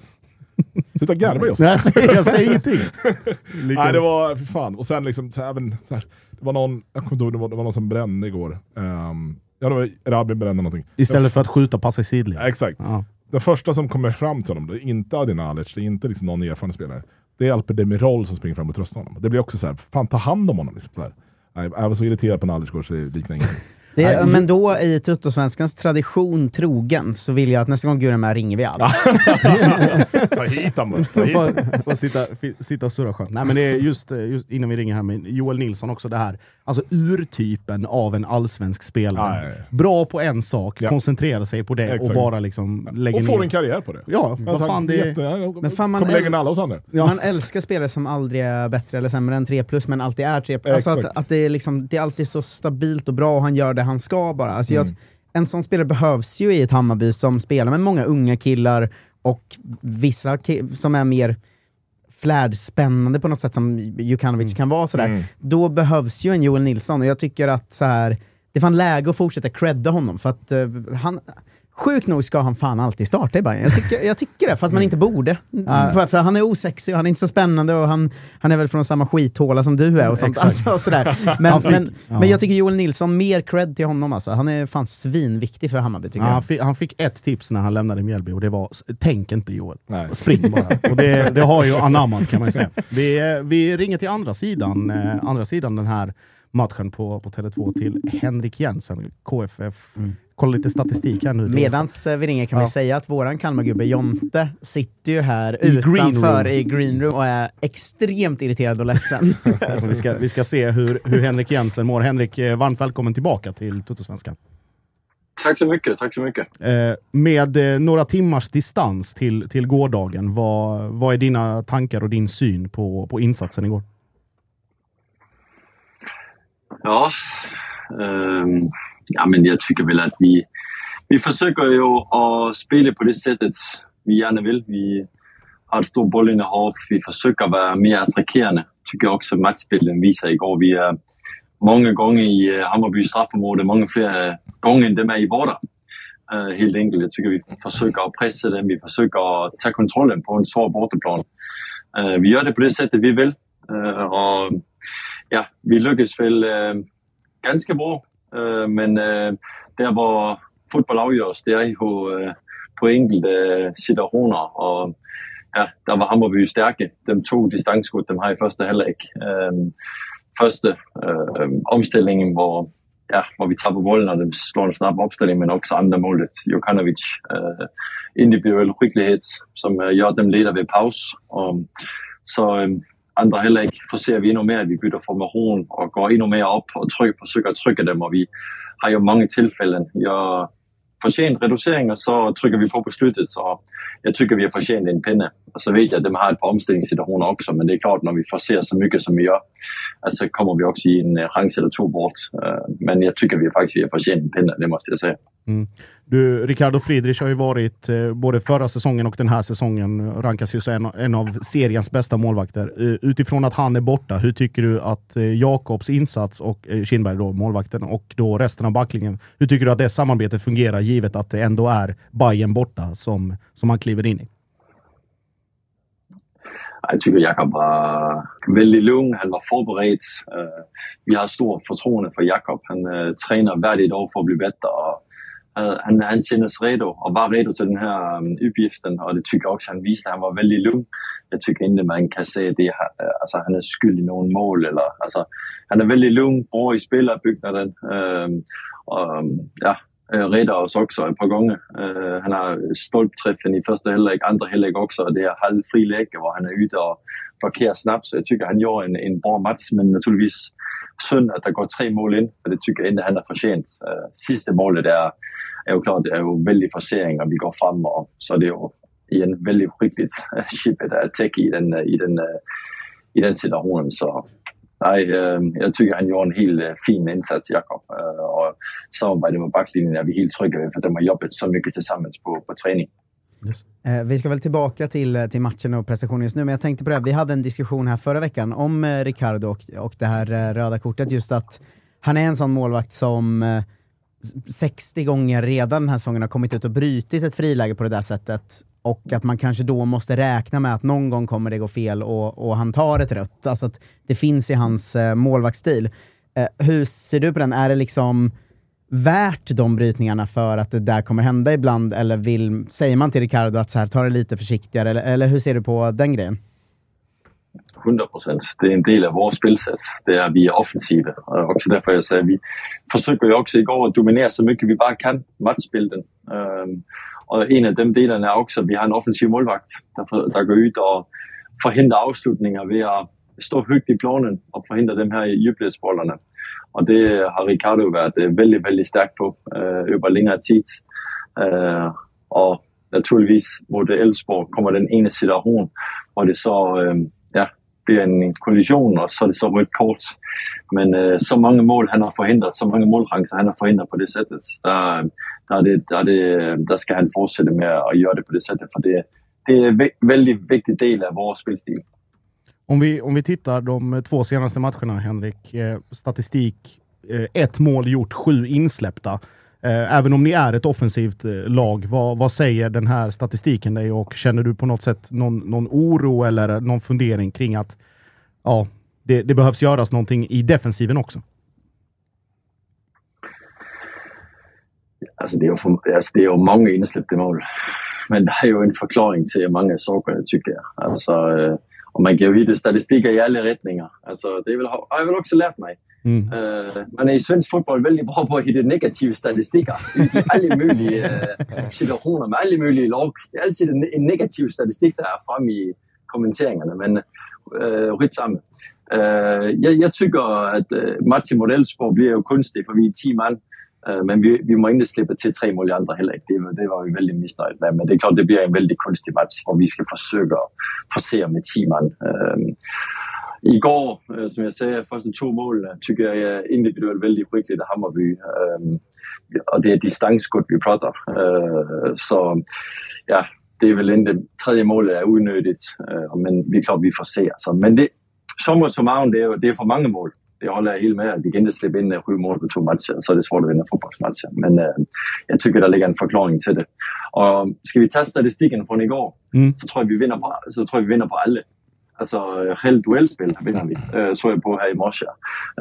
Sluta garva just. Nej, jag säger, jag säger ingenting. Nej, det var, för fan. Och sen liksom, så även så här, det var någon, jag kommer inte ihåg, det var, det var någon som brände igår. Um, ja, det var Rabi brände någonting. Istället jag, för att skjuta, passa i sidlinjen. Exakt. Ja. Den första som kommer fram till honom, det är inte Adinalic, det är inte liksom någon erfaren spelare. Det är Alpedemirol som springer fram och tröstar honom. Det blir också så här, fan ta hand om honom liksom så här. Jag var så irriterad på en Aldersgård så det liknar ingen. Det är, men då i Tuttosvenskans tradition trogen så vill jag att nästa gång Guren med ringer vi alla. Ta hit dem. Ta hit dem. Får sitta, sitta och surra skönt. Nej, men det är just, just innan vi ringer här med Joel Nilsson också det här. Alltså urtypen av en allsvensk spelare. Nej. Bra på en sak, ja. Koncentrera sig på det. Exakt. Och bara liksom lägga och ner. Och få en karriär på det. Ja, mm. vad fan det jätte, jag, men fan man, äl- alla oss ja. Man älskar spelare som aldrig är bättre eller sämre än tre plus men alltid är tre plus. Alltså att, att det, är liksom, det är alltid så stabilt och bra och han gör det han ska bara. Alltså mm. jag, en sån spelare behövs ju i ett Hammarby som spelar med många unga killar och vissa ki- som är mer flärdspännande på något sätt som Jukanovic mm. kan vara sådär. Mm. Då behövs ju en Joel Nilsson och jag tycker att så här, det fann läge att fortsätta credda honom för att uh, han... Sjukt nog ska han fan alltid starta i Bayern. Jag tycker, jag tycker det, fast man inte borde. Mm. För han är osexig och han är inte så spännande och han, han är väl från samma skithåla som du är och sånt. Alltså, och sådär. Men, fick, men, ja. men jag tycker Joel Nilsson, mer cred till honom. Alltså. Han är fan svinviktig för Hammarby, tycker ja, jag. Han fick, han fick ett tips när han lämnade Mjölby och det var, tänk inte Joel. Nej. Spring bara. Och det, det har ju anammat, kan man ju säga. Vi, vi ringer till andra sidan, andra sidan den här matchen på, på Tele två till Henrik Jensen, K F F. Mm. Kolla lite statistik här nu. Medans vi ringer kan ja. vi säga att våran Kalmargubbe Jonte sitter ju här I utanför green i greenroom och är extremt irriterad och ledsen. vi, ska, vi ska se hur, hur Henrik Jensen mår. Henrik, varmt välkommen tillbaka till Tuttosvenskan. Tack så mycket, tack så mycket. Eh, med eh, några timmars distans till, till gårdagen, vad, vad är dina tankar och din syn på, på insatsen igår? Ja... Um... Ja, men jag tycker väl att vi, vi försöker ju att spela på det sättet vi gärna vill. Vi har ett stort bollinnehav. Vi försöker vara mer attackerande. Tycker också att matchbilden visar igår. Vi är många gånger i Hammarby straffområde, många fler gånger än de är i vardag. Helt enkelt. Jag tycker vi försöker att pressa dem. Vi försöker att ta kontrollen på en svår bortaplan. Vi gör det på det sättet vi vill. Och ja, vi lyckas väl ganska bra. Uh, men uh, där var fotboll avgörs, det är ju uh, på enkelte uh, situationer. Och ja, där var Hammarby stärke. De tog distansskott de har i första halvlek. Uh, första uh, omställningen var, ja, var vi tappade bollen och de slår en snabb omställning, men också andra målet. Jokanovic uh, individuell skicklighet som uh, gör dem leder vid paus. Um, så... Um, andra heller ikke, forsøger vi endnu mere, at vi bytter formation og går endnu mere op og trykker, forsøger at trykke dem, og vi har jo mange tilfælde. Jeg fortjent reducering, og så trykker vi på besluttet, så jeg tykker, vi har fortjent en pinde. Og så ved jeg, at dem har et par omstillingssituationer også, men det er klart, når vi forser så mycket som vi gør, så kommer vi også i en range eller to bort. Men jeg tykker, vi faktisk vi har fortjent en pinde, det måste jeg sige. Mm. Du, Ricardo Friedrich har ju varit eh, både förra säsongen och den här säsongen rankas ju som en, en av seriens bästa målvakter. Eh, utifrån att han är borta, hur tycker du att eh, Jakobs insats och eh, Kinberg då, målvakten och då resten av backlinjen, hur tycker du att det samarbetet fungerar givet att det ändå är Bayern borta som, som han kliver in i? Jag tycker Jakob var väldigt lugn, han var förberedd. Vi har stor förtroende för Jakob. Han äh, tränar varje dag för att bli bättre och Han, han kändes redo och var redo till den här um, uppgiften, och det tycker jag också han visade. Han var väldigt lugn. Jag tycker inte man kan säga det alltså, han är skyldig någon mål eller, alltså, han är väldigt lugn, bra i spelarbyggnaden um, och ja, räddar oss också ett par gånger. Uh, han har stolpträffen i första halvlek, andra halvlek också, och det är halvfri läge där han är ute och blockerar snabbt, så jag tycker han gör en, en bra match, men naturligtvis synd att det går tre mål in, för det tycker jag inte han har förtjänt. Uh, sista målet är, är ju klart, det är ju väldigt forcering och vi går fram, och så det är ju igen väldigt skickligt chippet att täcka i den, i den, i den situationen. Så nej, uh, jag tycker han gör en helt uh, fin insats, Jakob. Uh, och samarbetet med backlinjen är vi helt trygga med, för de har jobbat så mycket tillsammans på, på träning. Yes. Eh, vi ska väl tillbaka till, till matchen och prestationen just nu, men jag tänkte på det här. Vi hade en diskussion här förra veckan om eh, Ricardo och, och det här eh, röda kortet, just att han är en sån målvakt som eh, sextio gånger redan den här säsongen har kommit ut och brytit ett friläge på det där sättet, och att man kanske då måste räkna med att någon gång kommer det gå fel och, och han tar ett rött, alltså att det finns i hans eh, målvaktsstil. Eh, hur ser du på den? Är det liksom värt de brytningarna för att det där kommer hända ibland, eller vill, säger man till Ricardo att så här, ta det lite försiktigare, eller, eller hur ser du på den grejen? hundra procent. Det är en del av vårt spelsätt. Det är vi är offensiva. Också därför jag säger, vi försöker ju också igår att dominera så mycket vi bara kan matchbilden. Och en av de delarna är också att vi har en offensiv målvakt där går ut och förhindrar avslutningar vid att stå högt i planen och förhindra de här djupledsbollarna. Och det har Ricardo varit väldigt, väldigt stark på uh, över längre tid. Uh, och naturligtvis mot Elfsborg kommer den ena situationen och det så uh, ja, blir en kollision och så är det så rött kort. Men uh, så många mål han har förhindrat, så många målchanser han har förhindrat på det sättet. Där, där, det, där, det, där ska han fortsätta med att göra det på det sättet, för det, det är en väldigt viktig del av vår spelstil. Om vi, om vi tittar de två senaste matcherna, Henrik, eh, statistik, eh, ett mål gjort, sju insläppta. Eh, även om ni är ett offensivt lag, vad, vad säger den här statistiken dig? Och känner du på något sätt någon, någon oro eller någon fundering kring att ja, det, det behövs göras någonting i defensiven också? Alltså det är, för, alltså det är många insläppta mål. Men det är ju en förklaring till många saker, tycker jag. Alltså, och man kan ju hitta statistiker i alla riktningar. Alltså, det vill ha, jag har också lärt mig. Mm. Uh, man är i svensk fotboll väldigt bra på att hitta negativa statistiker i alla möjliga situationer med alla möjliga lag. Det är alltid en negativ statistik där är fram i kommenteringarna, men uh, skitsamma. Uh, jag, jag tycker att uh, Mats i Modellsport blir ju konstig för vi är tio man. Men vi, vi må inte släppa till tre mål i andra heller. Det, det var vi väldigt missnöjda med. Men det är klart, det blir en väldigt konstig match och vi ska försöka forcera med teamen. Ähm, igår, äh, som jag säger, första två mål tycker jag individuellt väldigt skickligt av Hammarby. Ähm, och det är distansskott vi pratar. Äh, så ja, det är väl inte tredje målet är onödigt. Äh, men det är klart, vi forcerar. Så, men det, som och som man, det är, det är för många mål. Det håller jag helt med. Vi kan inte släppa in sju mål på två matcher, så är det svårt att vinna fotbollsmatcher. Men äh, jag tycker det ligger en förklaring till det. Och ska vi ta statistiken från igår, mm. så tror jag vi vinner på, så tror jag vi vinner på alla. Alltså, själv duellspel vinner vi, äh, så jag på här i morse.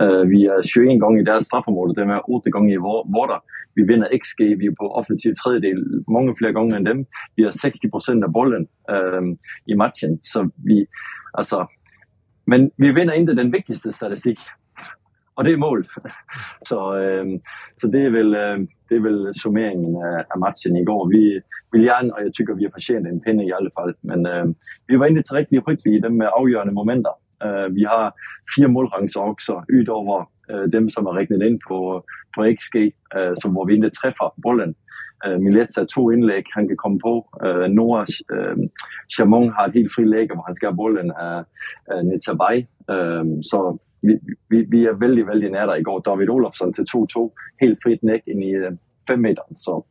Äh, vi är tjugoen gånger i deras straffområde, det är åtta gånger i vår, våra. Vi vinner X G, vi är på offensiv tredjedel många fler gånger än dem. Vi har sextio procent av bollen äh, i matchen, så vi, alltså... Men vi vinner inte den viktigaste statistik. Och det är mål. Så, äh, så det är väl, det är väl summeringen av matchen igår. Vi vill gärna, och jag tycker vi har förtjänat en pinne i alla fall. Men äh, vi var inte tillräckligt skickliga i de avgörande momenten. Äh, vi har fyra målchanser också utöver äh, dem som har räknat in på, på X G. Äh, som var vi inte träffar bollen. Äh, Mileta två inlägg han kan komma på. Äh, Noah äh, Chamon har ett helt fri läge där han ska ha bollen av äh, Netabay. Äh, så... Vi, vi, vi är väldigt, väldigt nära igår. David Olofsson till två två. Helt fritt näck in i fem meter. Så,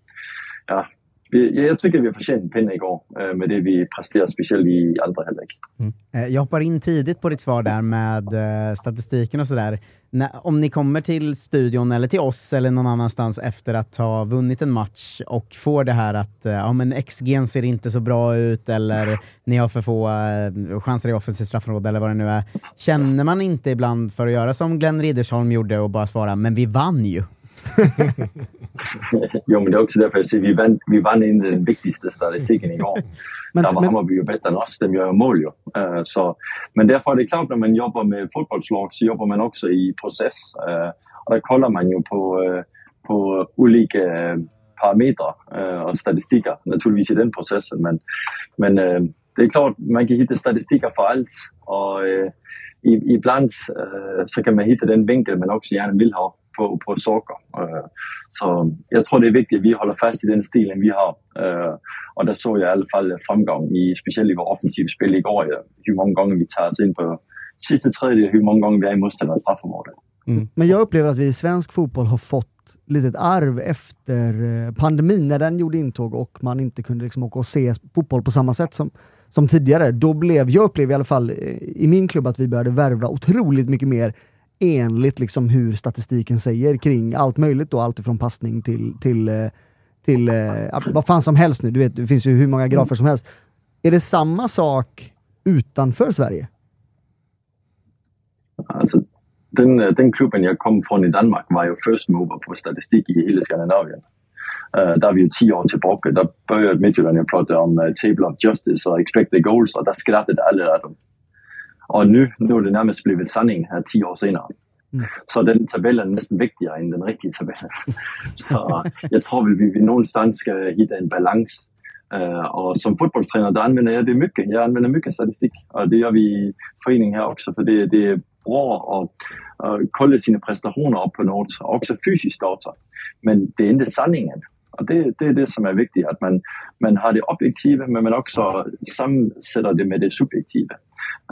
ja. vi, jag tycker vi har förtjänat en pinne igår med det vi presterar, speciellt i andra halvlek. Mm. Jag hoppar in tidigt på ditt svar där med statistiken och sådär. Om ni kommer till studion eller till oss eller någon annanstans efter att ha vunnit en match och får det här att ja, men X G ser inte så bra ut eller ni har för få chanser i offensivt straffområde eller vad det nu är. Känner man inte ibland för att göra som Glenn Riddersholm gjorde och bara svara, men vi vann ju? Jo, men det är också därför jag säger vi vann, vi vann inte den viktigaste statistiken igår. men, där var men... Hammarby ju bättre än oss, de gör mål ju. Uh, så. Men därför är det klart, när man jobbar med fotbollslag så jobbar man också i process. Uh, och där kollar man ju på, uh, på olika parametrar uh, och statistiker, naturligtvis i den processen. Men, men uh, det är klart, man kan hitta statistiker för allt. Och uh, ibland uh, så kan man hitta den vinkel man också gärna vill ha. På, på saker. Så jag tror det är viktigt att vi håller fast i den stilen vi har. Och där såg jag i alla fall framgång, i, speciellt i vår offensiva spel igår. Hur många gånger vi tar oss in på sista tredje, hur många gånger vi är i motståndarens straffområde. Mm. Men jag upplever att vi i svensk fotboll har fått litet arv efter pandemin när den gjorde intåg och man inte kunde liksom åka och se fotboll på samma sätt som, som tidigare. Då blev, jag upplevde i alla fall i min klubb att vi började värva otroligt mycket mer enligt liksom hur statistiken säger kring allt möjligt då, allt ifrån passning till, till, till äh, vad fan som helst nu, du vet, det finns ju hur många grafer som helst. Är det samma sak utanför Sverige? Alltså, den, den klubben jag kom från i Danmark var ju first mover på statistik i hela Skandinavien. Uh, där är vi ju tio år tillbaka. Där började Midtjylland och pratade om uh, table of justice och expected goals, och där skrattade alla av dem. Och nu, nu har det närmast blivit sanning här tio år senare. Mm. Så den tabellen är nästan viktigare än den riktiga tabellen. Så jag tror att vi någonstans ska hitta en balans. Uh, och som fotbollstränare där använder jag det mycket. Jag använder mycket statistik. Och det gör vi i föreningen här också. För det, det är bra att uh, kolla sina prestationer upp på något. Och också fysiskt data. Men det är inte sanningen. Och det, det är det som är viktigt. Att man, man har det objektiva, men man också sammansätter det med det subjektiva.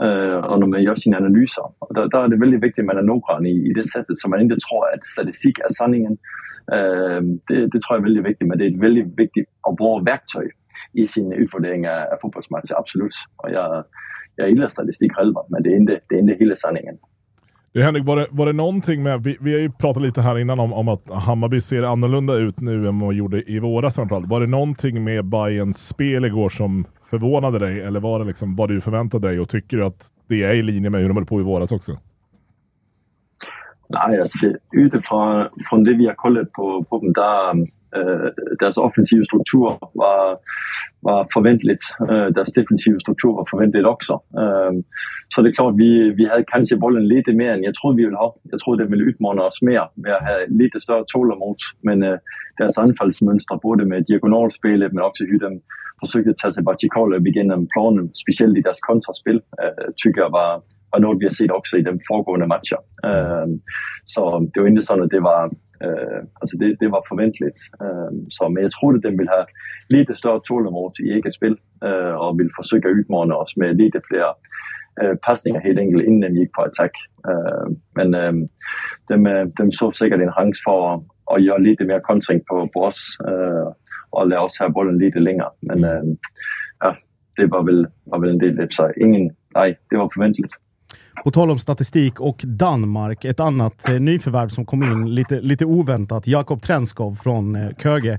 Uh, och när man gör sina analyser. Där, där är det väldigt viktigt att man är noggrann i, i det sättet, så man inte tror att statistik är sanningen. Uh, det, det tror jag är väldigt viktigt, men det är ett väldigt viktigt och bra verktyg i sin utvärdering av, av fotbollsmatcher, absolut. Och jag, jag gillar statistik själva, men det är inte, det är inte hela sanningen. Du Henrik, var det, var det någonting med, vi, vi har ju pratat lite här innan om, om att Hammarby ser annorlunda ut nu än vad de gjorde i våras framförallt. Var det någonting med Bayerns spel igår som förvånade dig, eller var det liksom vad du förväntade dig, och tycker du att det är i linje med hur de höll på i våras också? Nej, alltså det, utifrån från det vi har kollat på, på dem där, äh, deras offensiva struktur var, var förväntligt. Äh, deras defensiva struktur var förväntligt också. Äh, så det är klart, vi, vi hade kanske bollen lite mer än jag trodde vi ville ha. Jag trodde det ville utmana oss mer med att ha lite större tålamod. Men äh, deras anfallsmönster, både med diagonalspelet men också hur de försökte ta sig vertikalt igenom planen, speciellt i deras kontraspel, äh, tycker jag var... var något vi har sett också i de föregående matcher. Uh, så det var inte så att det var, uh, alltså det, det var förväntligt. Uh, så, men jag trodde att de ville ha lite större tålamod i eget spel uh, och ville försöka utmana oss med lite fler uh, passningar helt enkelt innan de gick på attack. Uh, men uh, de, de såg säkert en chans för att, att göra lite mer kontring på, på oss uh, och lära oss ha bollen lite längre. Men uh, ja, det var väl, var väl en del. Så ingen, nej, det var förväntligt. På tal om statistik och Danmark, ett annat eh, nyförvärv som kom in lite, lite oväntat, Jakob Trenskov från eh, Køge.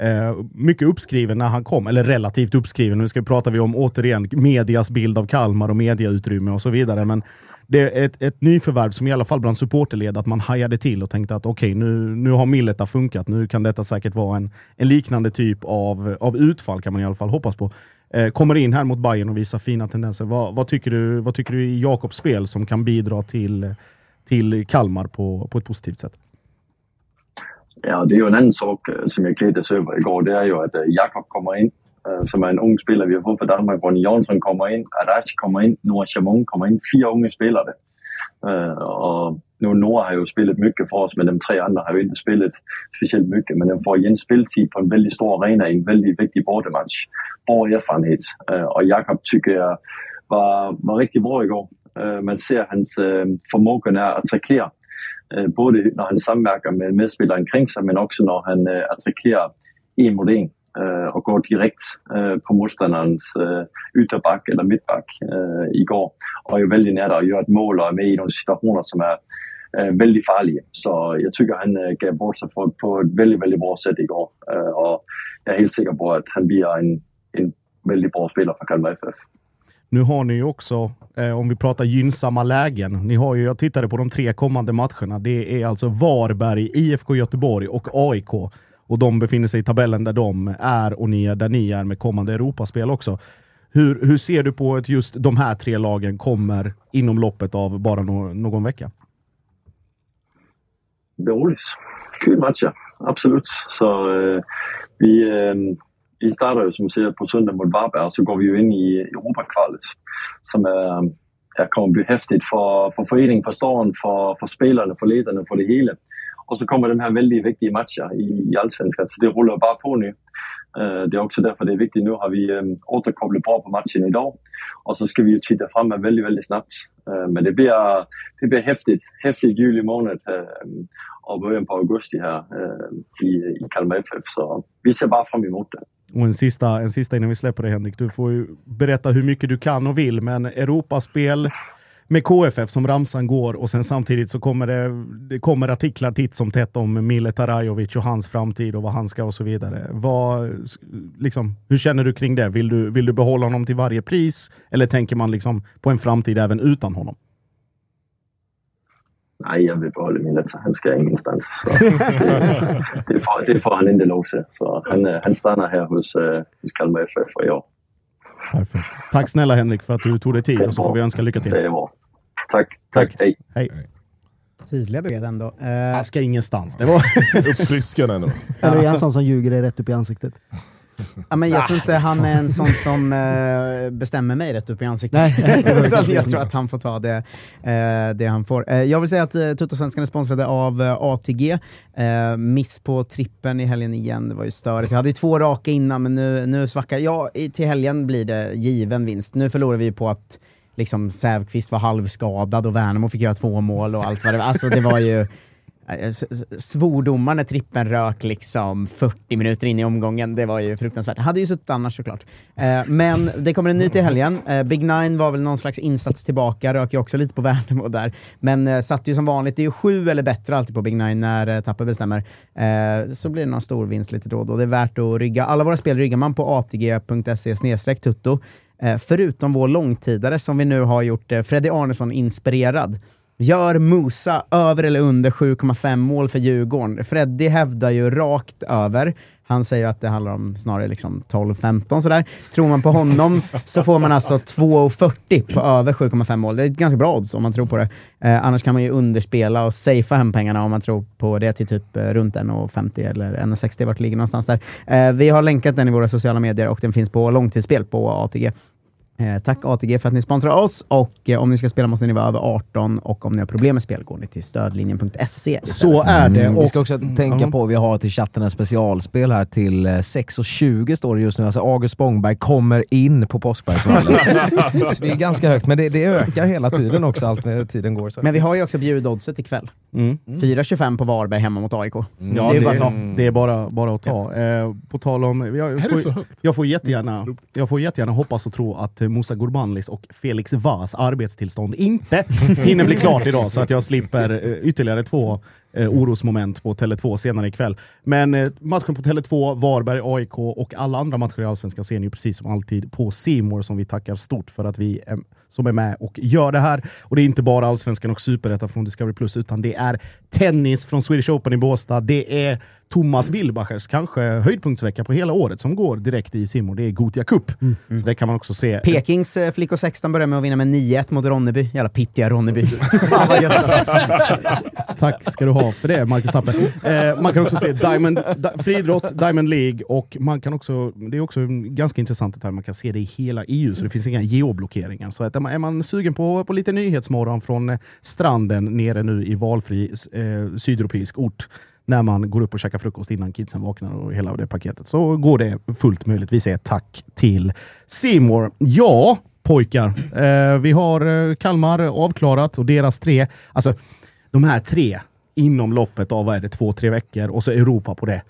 Eh, mycket uppskriven när han kom, eller relativt uppskriven. Nu ska vi prata vi om återigen medias bild av Kalmar och mediautrymme och så vidare. Men det är ett, ett nyförvärv som i alla fall bland supporterled att man hajade till och tänkte att okej, okay, nu, nu har Milleta funkat. Nu kan detta säkert vara en, en liknande typ av, av utfall, kan man i alla fall hoppas på. Kommer in här mot Bayern och visar fina tendenser. Vad, vad, tycker, du, vad tycker du i Jakobs spel som kan bidra till, till Kalmar på, på ett positivt sätt? Ja, det är ju en annan sak som jag gläddes över igår. Det är ju att Jakob kommer in, som är en ung spelare vi har fått för Danmark. Ronny Jansson kommer in, Arash kommer in, Noah Chamon kommer in. Fyra unga spelare. Och nu Noah har ju spelat mycket för oss, men de tre andra har ju inte spelat speciellt mycket, men de får igen speltid på en väldigt stor arena i en väldigt viktig bortamatch. Bra erfarenhet. Och Jakob tycker jag var, var riktigt bra igår. Man ser hans förmåga att attackera, både när han samverkar med medspelaren kring sig, men också när han attackerar en mot en och går direkt på motståndarens ytterback eller mittback igår. Och är väldigt nära att göra ett mål och är med i de situationer som är väldigt farliga. Så jag tycker han gav bort sig på, på ett väldigt, väldigt bra sätt igår. Och jag är helt säker på att han blir en, en väldigt bra spelare för Kalmar F F. Nu har ni ju också, om vi pratar gynnsamma lägen, ni har ju, jag tittade på de tre kommande matcherna. Det är alltså Varberg, I F K Göteborg och A I K. Och de befinner sig i tabellen där de är och ni är där ni är med kommande Europaspel också. Hur, hur ser du på att just de här tre lagen kommer inom loppet av bara no- någon vecka? Det är roligt. Kul matcher, absolut. Så eh, vi, eh, vi startar ju som säger på söndag mot Varberg, så går vi ju in i Europakvalet som är, jag kommer bli häftigt för, för föreningen, för staden, för, för spelarna, för ledarna, för det hela. Och så kommer de här väldigt viktiga matcher i, i Allsvenskan. Så det rullar bara på nu. Uh, det är också därför det är viktigt. Nu har vi um, återkopplat bra på matchen idag. Och så ska vi ju titta fram väldigt, väldigt snabbt. Uh, men det blir, det blir häftigt. Häftigt juli månad uh, och början på augusti här uh, i, i Kalmar F F. Så vi ser bara fram emot det. Och en sista, en sista innan vi släpper det, Henrik. Du får ju berätta hur mycket du kan och vill. Men Europaspel... med K F F som ramsan går, och sen samtidigt så kommer det, det kommer artiklar titt som tätt om Mileta Rajovic och hans framtid och vad han ska och så vidare. Vad, liksom, hur känner du kring det? Vill du, vill du behålla honom till varje pris, eller tänker man liksom på en framtid även utan honom? Nej, jag vill behålla Mileta. Han ska ingenstans. Så. Det, får, det får han inte lov till. Så han, han stannar här hos, hos Kalmar F F och jag. Perfekt. Tack snälla Henrik för att du tog dig tid, och så får vi önska lycka till. Tack, tack, hej. hej. Tydliga besked ändå. Han ska ingenstans. Det var uppfriskande ändå. Eller är han en sån som ljuger dig rätt upp i ansiktet? Ja, men jag tror inte han är en sån som bestämmer mig rätt upp i ansiktet. Jag tror att han får ta det, det han får. Jag vill säga att Tuttosvenskan är sponsrade av A T G. Miss på trippen i helgen igen. Det var ju störigt. Jag hade ju två raka innan, men nu, nu svackar jag. Till helgen blir det given vinst. Nu förlorar vi på att liksom Sävqvist var halvskadad och Värnamo fick göra två mål och allt vad det var. Alltså det var ju... svordomar när trippen rök liksom fyrtio minuter in i omgången. Det var ju fruktansvärt. Hade ju suttit annars såklart. Men det kommer en ny till helgen. Big Nine var väl någon slags insats tillbaka. Rök ju också lite på Värnamo där. Men satt ju som vanligt. Det är ju sju eller bättre alltid på Big Nine när Tapper bestämmer. Så blir det någon stor vinst lite då. Det är värt att rygga. Alla våra spel ryggar man på a t g punkt s e snedstreck tutto. Förutom vår långtidare som vi nu har gjort Freddy Arnesson inspirerad. Gör Musa över eller under sju komma fem mål för Djurgården? Freddy hävdar ju rakt över. Han säger att det handlar om snarare liksom tolv femton sådär. Tror man på honom så får man alltså två fyrtio på över sju komma fem mål. Det är ett ganska bra odds om man tror på det. Eh, annars kan man ju underspela och safea hem pengarna om man tror på det till typ eh, runt en femtio eller en sextio vart det ligger någonstans där. Eh, vi har länkat den i våra sociala medier och den finns på långtidsspel på A T G. Eh, tack A T G för att ni sponsrar oss, och eh, om ni ska spela måste ni vara över arton, och om ni har problem med spel går ni till stödlinjen punkt se. Så är det. Mm. Och vi ska också mm. tänka på, vi har till chatten en specialspel här till eh, sex och tjugo står det just nu, alltså August Spångberg kommer in på Påskbergsvallen. Så det är ganska högt, men det, det ökar hela tiden också, allt när tiden går. Så. Men vi har ju också bjudoddset ikväll. Mm. Mm. fyra tjugofem på Varberg hemma mot A I K. Mm. Ja, det är, det, bara, att ta. Det är bara, bara att ta. Ja. Eh, på tal om, jag får, jag får jättegärna jag får jättegärna hoppas och tro att Musa Gurbanlis och Felix Vas arbetstillstånd inte hinner bli klart idag, så att jag slipper ytterligare två eh, orosmoment på Tele två senare ikväll. Men eh, matchen på Tele två, Varberg, A I K och alla andra matcher i Allsvenskan ser ni precis som alltid på C More, som vi tackar stort för att vi eh, som är med och gör det här. Och det är inte bara Allsvenskan och Superettan från Discovery Plus, utan det är tennis från Swedish Open i Båstad. Det är Thomas Wilbachers kanske höjdpunktsvecka på hela året som går direkt i Simor. Det är Gothia Cup. Mm. Så det kan man också se. Pekings eh, flickor sexton börjar med att vinna med nio ett mot Ronneby. Jävla pittiga Ronneby. Tack ska du ha för det, Marcus Tappe. Eh, man kan också se Diamond, di- friidrott, Diamond League, och man kan också, det är också ganska intressant det här, man kan se det i hela E U, så det finns inga geoblockeringar. Så att är man, är man sugen på, på lite nyhetsmorgon från stranden nere nu i valfri eh, sydeuropeisk ort, när man går upp och käkar frukost innan kidsen vaknar och hela det paketet, så går det fullt möjligt. Vi säger tack till C More. Ja, pojkar. Eh, vi har Kalmar avklarat och deras tre. Alltså, de här tre inom loppet av, vad är det, två, tre veckor och så Europa på det.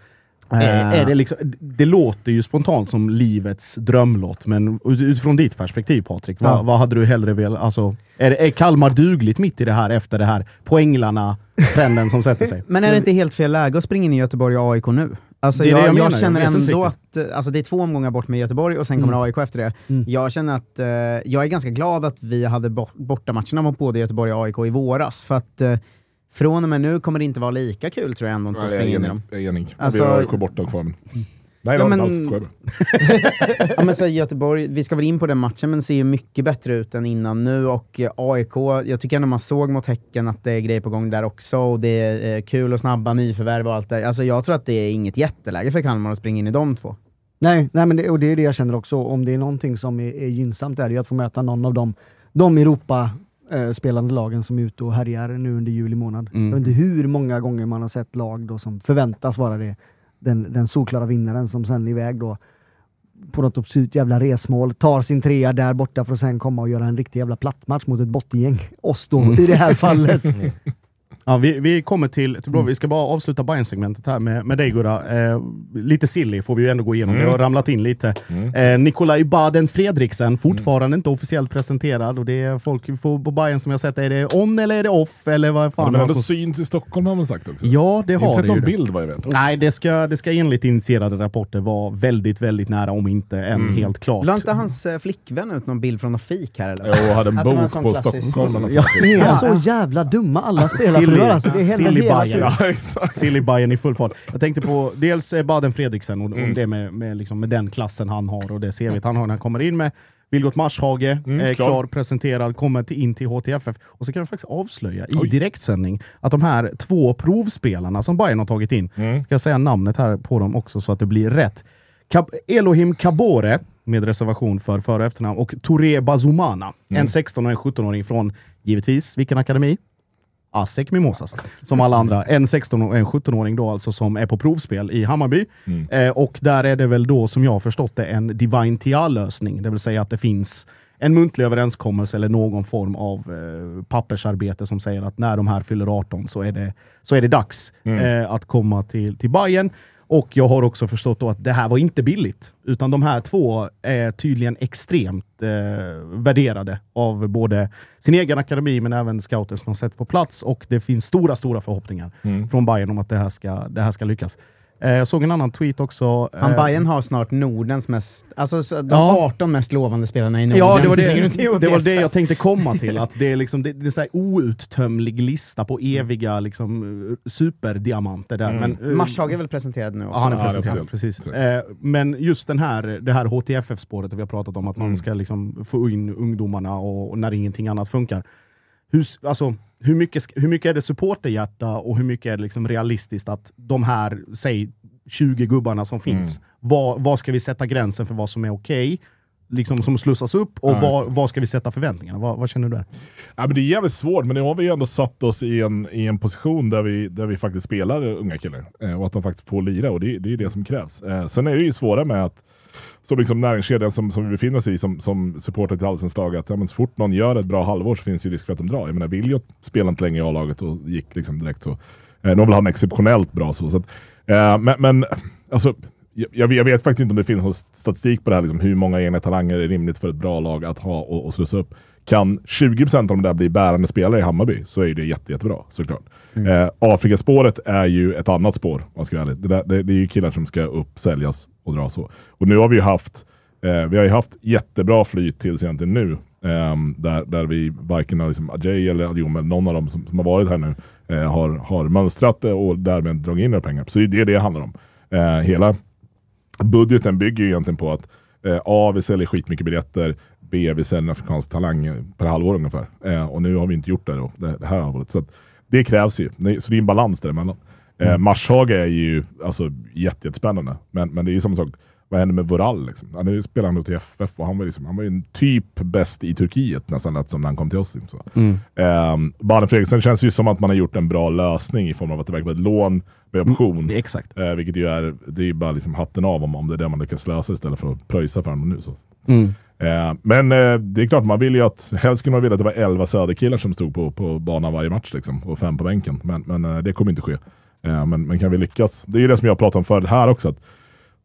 Äh. Är det, liksom, det låter ju spontant som livets drömlott, men utifrån ditt perspektiv, Patrik, vad, ja. vad hade du hellre velat? Alltså, är, är Kalmar dugligt mitt i det här, efter det här poänglarna trenden som sätter sig? Men är det inte helt fel läge att springa in i Göteborg och A I K nu? Alltså det jag, det jag, jag känner jag ändå att alltså det är två omgångar bort med Göteborg och sen kommer mm. A I K efter det. Mm. Jag känner att eh, jag är ganska glad att vi hade bort, borta matcherna mot både Göteborg och A I K i våras, för att eh, från och med nu kommer det inte vara lika kul, tror jag ändå, att springa in i dem. Jag är enig. Alltså, vi har borta och kvar. Men... Nej, ja, men... Alls, ja, men så Göteborg, vi ska väl in på den matchen, men ser ju mycket bättre ut än innan nu. Och A I K, jag tycker ändå man såg mot Häcken att det är grejer på gång där också. Och det är kul och snabba nyförvärv och allt det. Alltså jag tror att det är inget jätteläge för Kalmar att springa in i de två. Nej, nej men det, och det är det jag känner också. Om det är någonting som är, är gynnsamt är det att få möta någon av dem, de Europa... spelande lagen som är ute och härjar nu under juli månad. Mm. Jag vet inte hur många gånger man har sett lag då som förväntas vara det, den, den solklara vinnaren som sen är iväg då på något absurt jävla resmål, tar sin trea där borta för att sen komma och göra en riktig jävla plattmatch mot ett bottengäng. Oss då, mm. i det här fallet. Mm. Ja, vi, vi kommer till, till vi ska bara avsluta Bayern-segmentet här med, med dig, Gurra. Eh, lite silly får vi ju ändå gå igenom. Mm. Det har ramlat in lite. Mm. Eh, Nikolaj Baden-Fredriksen, fortfarande mm. inte officiellt presenterad. Och det är folk på Bayern som jag sett, är det on eller är det off? Eller vad fan? Men det är ändå syns i Stockholm har man sagt också. Ja, det har det. Inte sett någon bild vad jag vet. Nej, det ska, det ska enligt initierade rapporter vara väldigt, väldigt nära, om inte än mm. helt klart. Lade inte hans flickvän ut någon bild från någon fik här? Eller? Jo, hade en bok på klassisk. Stockholm. Ja, det är så jävla dumma alla spelare. Alltså, det Silly Bayern. Ja, Silly Bayern i full fart. Jag tänkte på dels Baden Fredriksen och, mm. och det med, med, liksom, med den klassen han har och det ser vi att han har när han kommer in med. Vilgot Marshage, mm, eh, klar, presenterad, kommer till, in till H T F F. Och så kan jag faktiskt avslöja i Oj. direktsändning att de här två provspelarna som Bayern har tagit in, mm. ska jag säga namnet här på dem också så att det blir rätt. Kab- Elohim Kabore, med reservation för för- och efternamn, och Touré Bazumana, mm. en sexton- och en sjutton-åring från, givetvis, vilken akademi? Asek Mimosas, som alla andra. En sexton- och en sjutton-åring då, alltså, som är på provspel i Hammarby. Mm. Eh, och där är det väl då, som jag har förstått det, en Divine T A-lösning. Det vill säga att det finns en muntlig överenskommelse eller någon form av eh, pappersarbete som säger att när de här fyller arton så är det, så är det dags mm. eh, att komma till, till Bayern. Och jag har också förstått då att det här var inte billigt, utan de här två är tydligen extremt eh, värderade av både sin egen akademi men även scouter som har sett på plats, och det finns stora, stora förhoppningar mm. från Bayern om att det här ska, det här ska lyckas. Jag såg en annan tweet också. Han Bayern har snart Nordens mest, alltså de ja. arton mest lovande spelarna i Norden. Ja, det var det, det var det jag tänkte komma till. Att det är liksom, det, det är så här outtömlig lista på eviga liksom, superdiamanter där. Mm. Men, Marshage är väl presenterad nu också. Ja, han är presenterad, ja, precis. Eh, men just den här, det här H T F F-spåret vi har pratat om, att mm. man ska liksom få in ungdomarna och, och när ingenting annat funkar. Hur, alltså, hur, mycket, hur mycket är det supporterhjärta och hur mycket är det liksom realistiskt att de här, säg tjugo gubbarna som finns, mm. vad, vad ska vi sätta gränsen för vad som är okej, okay, liksom som slussas upp, och ja, vad, vad ska vi sätta förväntningarna? Vad, vad känner du där? Ja, men det är jävligt svårt, men nu har vi ju ändå satt oss i en, i en position där vi, där vi faktiskt spelar unga killar och att de faktiskt får lira, och det, det är det som krävs. Sen är det ju svårare med att som liksom näringskedjan som, som vi befinner oss i som, som supportar till allsens lag, att ja, men så fort någon gör ett bra halvår så finns ju risk för att de drar. Jag menar, Viljot spelade inte länge i A-laget och gick liksom direkt så. Eh, de vill ha en exceptionellt bra så. så att, eh, men, men alltså, jag, jag vet faktiskt inte om det finns någon statistik på det här, liksom, hur många egna talanger är rimligt för ett bra lag att ha och, och slussa upp. Kan tjugo procent av de där bli bärande spelare i Hammarby så är det jätte, jättebra, såklart. Mm. Eh, Afrikaspåret är ju ett annat spår, man ska vara ärlig. Det, det, det är ju killar som ska upp, säljas och dra så. Och nu har vi ju haft, eh, vi har ju haft jättebra flyt tills egentligen nu. Eh, där, där vi varken har liksom Ajay eller Adjom eller någon av dem som, som har varit här nu eh, har, har mönstrat och därmed dragit in några pengar. Så det är det det handlar om. Eh, hela budgeten bygger ju egentligen på att eh, A, vi säljer skitmycket biljetter. B, vi säljer en afrikansk talang per halvår ungefär. Eh, och nu har vi inte gjort det då, det, det här halvåret. Så att det krävs ju. Så det är en balans däremellan. Mm. Eh, Marshaga är ju alltså, jättespännande. Men, men det är ju samma sak. Vad händer med Vural? Liksom? Han nu spelar han till F F och han var, liksom, han var ju en typ bäst i Turkiet nästan som när han kom till oss. Liksom, så. Mm. Eh, Baden Fredriksson känns ju som att man har gjort en bra lösning i form av att det verkar vara ett lån med option. Mm, exakt. Eh, vilket ju är, det är ju bara liksom hatten av om, om det är det man lyckas lösa istället för att pröjsa för honom nu. Så. Mm. Eh, men eh, det är klart, man vill ju att helst skulle man vilja att det var elva söderkillar som stod på, på banan varje match liksom, och fem på bänken, men, men eh, det kommer inte ske. eh, men, men kan vi lyckas, det är ju det som jag pratat om för det här också, att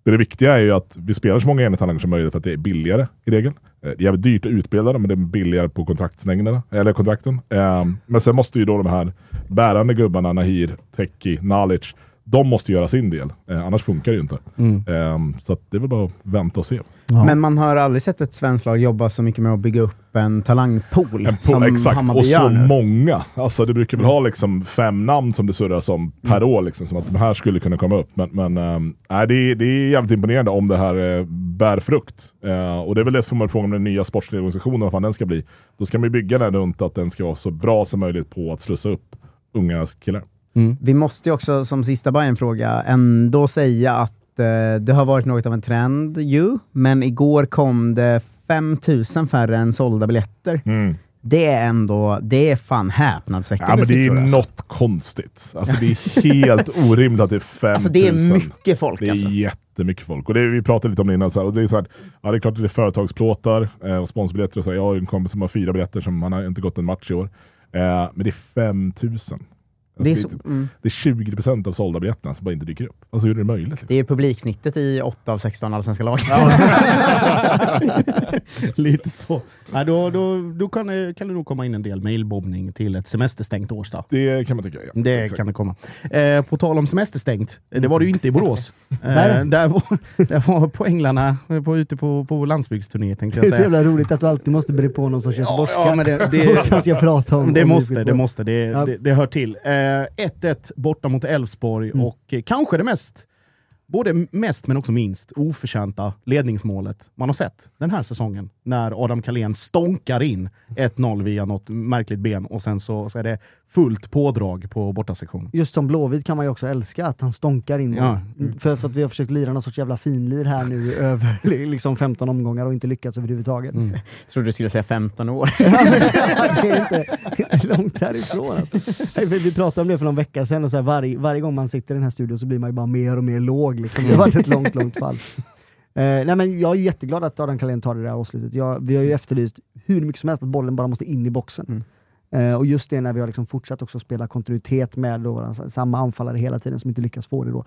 det, det viktiga är ju att vi spelar så många enhetalanger som möjligt för att det är billigare i regel. eh, det är jävligt dyrt att utbilda dem, men det är billigare på kontraktslängderna, eller kontrakten. eh, men sen måste ju då de här bärande gubbarna, Nahir, Teki, Knowledge, de måste göra sin del, eh, annars funkar det ju inte. Mm. Eh, så att det är väl bara att vänta och se. Ja. Men man har aldrig sett ett svenskt lag jobba så mycket med att bygga upp en talangpool. En pool, som exakt, Hammarby och så nu. Många. Alltså det brukar väl mm. ha liksom fem namn som det surrar som per mm. år, liksom, som att de här skulle kunna komma upp. Men, men äh, det, är, det är jävligt imponerande om det här äh, bär frukt. Äh, och det är väl det som man frågar om den nya sportledningsorganisationen, vad fan den ska bli. Då ska man ju bygga den runt att den ska vara så bra som möjligt på att slussa upp unga killar. Mm. Vi måste ju också som sista Bayern-fråga ändå säga att eh, det har varit något av en trend ju, men igår kom det fem tusen färre än sålda biljetter. Mm. Det är ändå, det är fan häpnadsväckande. Ja, men det är alltså något konstigt. Alltså det är helt orimligt att det är fem tusen. Alltså det är mycket folk. Det är alltså jättemycket folk. Och det, vi pratade lite om det innan. Så här, och det är så här, ja, det är klart att det är företagsplåtar eh, och sponsbiljetter. Och så här, jag har en kompis som har fyra biljetter som han har inte gått en match i år. Eh, men det är fem tusen. Det är, så, mm. det är tjugo procent av sålda biljetterna som bara inte dyker upp. Alltså hur är det möjligt? Liksom? Det är publiksnittet i åtta av sexton allsvenska lag. Lite så. Ja, då då, då kan, kan det nog komma in en del mailbobbning till ett semesterstängt Årstad. Det kan man tycka, ja. Det exakt. Kan det komma. Eh, på tal om semesterstängt, det var det ju inte i Borås. eh, där, var, där var poänglarna på, ute på, på landsbygdsturné, tänkte jag säga. Det är så jävla roligt att du alltid måste bry på någon som göteborgska. Ja, ja, men det, det, det jag prata om. Det om måste, det måste. Det, ja. det, det hör till. Eh, ett ett borta mot Elfsborg mm. och kanske det mest, både mest men också minst oförtjänta ledningsmålet man har sett den här säsongen, när Adam Kalén stonkar in ett noll via något märkligt ben och sen så, så är det fullt pådrag på bortasektionen. Just som Blåvid kan man ju också älska att han stonkar in. Ja. För, för att vi har försökt lira någon sorts jävla finlir här nu över liksom femton omgångar och inte lyckats överhuvudtaget. Mm. Jag trodde du skulle säga femton år. Ja, men, det är inte, inte långt härifrån. Alltså. Vi pratade om det för någon vecka sedan och så här, varje, varje gång man sitter i den här studion så blir man ju bara mer och mer låg. Liksom. Det har varit ett långt, långt fall. Eh, nej men jag är jätteglad att Adam Kalén tar det där avslutet. Jag, vi har ju efterlyst hur mycket som helst att bollen bara måste in i boxen. Mm. Eh, och just det när vi har liksom fortsatt också spela kontinuitet med då, samma anfallare hela tiden som inte lyckas få det då.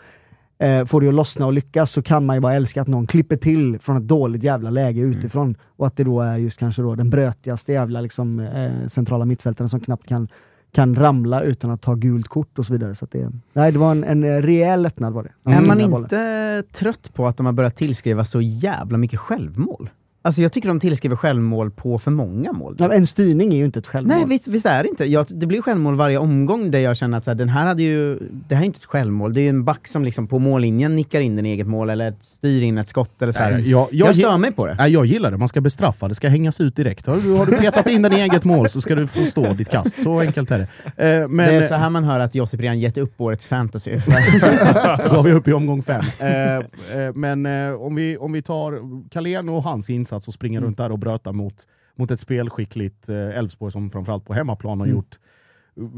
Eh, får det att lossna och lyckas så kan man ju bara älska att någon klipper till från ett dåligt jävla läge utifrån. Mm. Och att det då är just kanske då den brötigaste jävla liksom, eh, centrala mittfältaren som knappt kan, kan ramla utan att ta gult kort och så vidare. Så att det, nej, det var en, en rejäl lättnad var det. Mm. Är man inte trött på att de har börjat tillskriva så jävla mycket självmål? Alltså jag tycker de tillskriver självmål på för många mål. Ja, en styrning är ju inte ett självmål. Nej, visst, visst är det inte. Jag, det blir självmål varje omgång där jag känner att så här, den här hade ju, det här är inte ett självmål. Det är ju en back som liksom på mållinjen nickar in den eget mål eller styr in ett skott eller så här. Nej, jag, jag, jag stör mig på det. Nej, jag gillar det. Man ska bestraffa. Det ska hängas ut direkt. Har du, har du petat in den i eget mål så ska du få stå ditt kast. Så enkelt är det. Eh, men, det är så här man hör att Josef redan gett upp årets fantasy. Då var vi uppe i omgång fem. Eh, eh, men eh, om, vi, om vi tar Kalén och hans insats och springa mm. runt där och bröta mot, mot ett spelskickligt Elfsborg eh, som framförallt på hemmaplan har mm. gjort,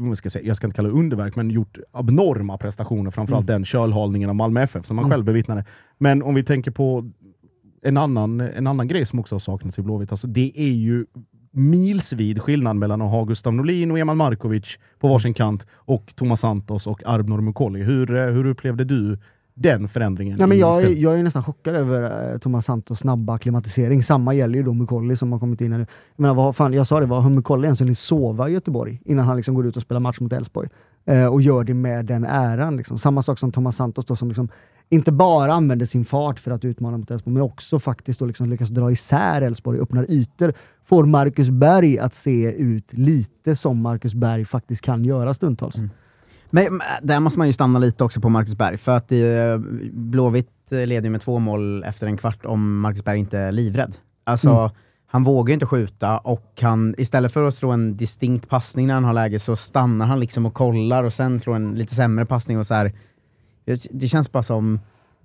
jag ska, säga, jag ska inte kalla det underverk, men gjort abnorma prestationer, framförallt mm. den kölhalningen av Malmö F F som man mm. själv bevittnade. Men om vi tänker på en annan, en annan grej som också har saknats i Blåvitt, alltså det är ju milsvid skillnad mellan att ha Gustav Norlin och Eman Markovic på varsin kant och Tomas Santos och Arbnor Mukolli. Hur, hur upplevde du den förändringen? Nej, men jag, är, jag är nästan chockad över eh, Tomas Santos snabba klimatisering. Samma gäller ju då Mukolli som har kommit in. Jag, menar, vad, fan, jag sa det, var Mukolli ens hunnit sova i Göteborg innan han liksom går ut och spelar match mot Elfsborg. Eh, och gör det med den äran. Liksom. Samma sak som Tomas Santos då, som liksom inte bara använder sin fart för att utmana mot Elfsborg, men också faktiskt då liksom lyckas dra isär Elfsborg, öppnar ytor. Får Marcus Berg att se ut lite som Marcus Berg faktiskt kan göra stundtals. Mm. Men där måste man ju stanna lite också på Marcus Berg, för att Blåvitt leder med två mål efter en kvart om Marcus Berg inte är livrädd. Alltså mm. han vågar inte skjuta, och han, istället för att slå en distinkt passning när han har läge, så stannar han liksom och kollar och sen slår en lite sämre passning och så här. Det känns bara som,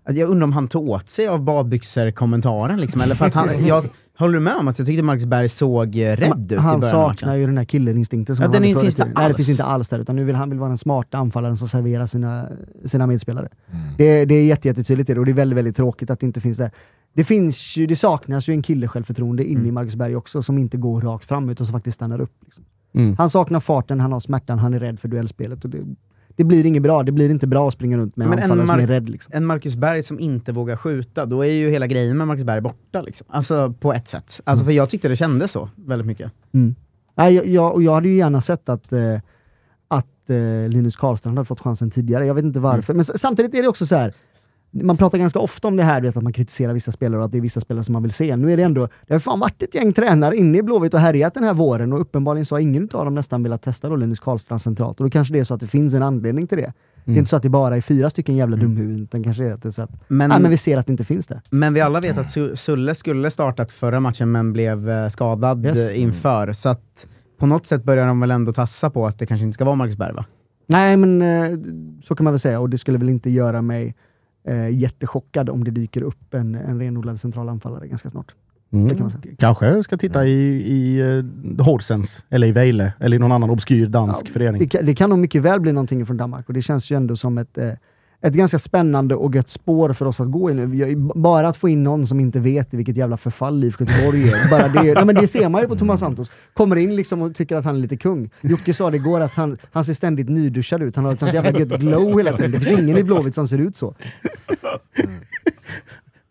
jag undrar om han tog åt sig av badbyxor-kommentaren liksom, eller för att han, jag, håller du med om att jag tyckte Marcus Berg såg rädd ut? Han i saknar ju den här killeninstinkten som ja, han den hade förut. Det Nej, det finns inte alls där, utan nu vill han vill vara den smarta anfallaren som serverar sina, sina medspelare. Mm. Det, det är jättetydligt det, och det är väldigt, väldigt tråkigt att det inte finns där. Det finns ju, det saknas ju en kille självförtroende inne mm. i Marcus Berg också, som inte går rakt fram utan som faktiskt stannar upp. Liksom. Mm. Han saknar farten, han har smärtan, han är rädd för duellspelet, och det Det blir inget bra, det blir inte bra att springa runt med en anfallare som är rädd. Liksom. En Marcus Berg som inte vågar skjuta, då är ju hela grejen med Marcus Berg borta. Liksom. Alltså på ett sätt. Alltså mm. för jag tyckte det kändes så väldigt mycket. Mm. Nej, jag, jag, och jag hade ju gärna sett att, eh, att eh, Linus Karlstrand hade fått chansen tidigare. Jag vet inte varför. Mm. Men samtidigt är det också så här, man pratar ganska ofta om det här, vet, att man kritiserar vissa spelare och att det är vissa spelare som man vill se. Nu är det ändå, det har fan varit ett gäng tränare inne i Blåvitt och härjat den här våren, och uppenbarligen så har ingen av dem nästan velat testa då Linus Karlstrand centralt, och då kanske det är så att det finns en anledning till det. Mm. Det är inte så att det bara är fyra stycken jävla mm. dumhuvud, utan kanske är det så att men, nej, men vi ser att det inte finns det. Men vi alla vet att Su- Sulle skulle startat förra matchen men blev skadad yes. inför, så att på något sätt börjar de väl ändå tassa på att det kanske inte ska vara Marcus Berg, va? Nej, men så kan man väl säga, och det skulle väl inte göra mig Eh, jättechockad om det dyker upp en, en renodlad centralanfallare ganska snart. Mm. Det kan man säga. Kanske ska titta i, i eh, Horsens eller i Vejle eller i någon annan obskyr dansk ja, förening. Det kan, det kan nog mycket väl bli någonting från Danmark, och det känns ju ändå som ett, eh, ett ganska spännande och gött spår för oss att gå i nu. Bara att få in någon som inte vet i vilket jävla förfall I F K Göteborg är. Bara det, ja, men det ser man ju på Tomas Santos. Kommer in liksom och tycker att han är lite kung. Jocke sa det igår att han, han ser ständigt nyduschad ut. Han har ett sånt jävla gött glow hela tiden. Det finns ingen i Blåvitt som ser ut så.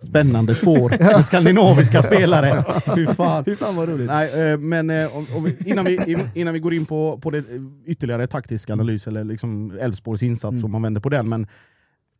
Spännande spår. Skandinaviska spelare. Fy fan. Fy fan vad roligt. Nej, men om vi, innan, vi, innan vi går in på, på det ytterligare taktiska analys eller liksom Elfsborgs insats mm. som man vänder på den. Men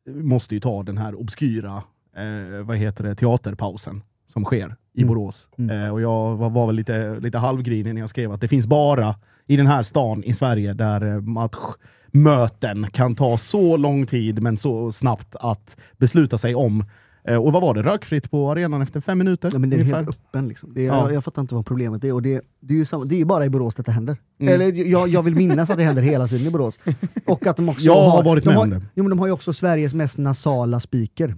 måste ju ta den här obskyra eh, vad heter det, teaterpausen som sker i Borås. Mm. Mm. Eh, och jag var, var väl lite, lite halvgrinig när jag skrev att det finns bara i den här stan i Sverige där matchmöten kan ta så lång tid men så snabbt att besluta sig om. Eh, och vad var det? Rökfritt på arenan efter fem minuter? Ja, men det är ungefär. Helt öppen liksom. Det är, ja. jag, jag fattar inte vad problemet är. Och det, det är ju samma, det är bara i Borås att det händer. Mm. Eller jag, jag vill minnas att det händer hela tiden i Borås. Och att de också jag har varit med de har, med jo, men de har ju också Sveriges mest nasala speaker.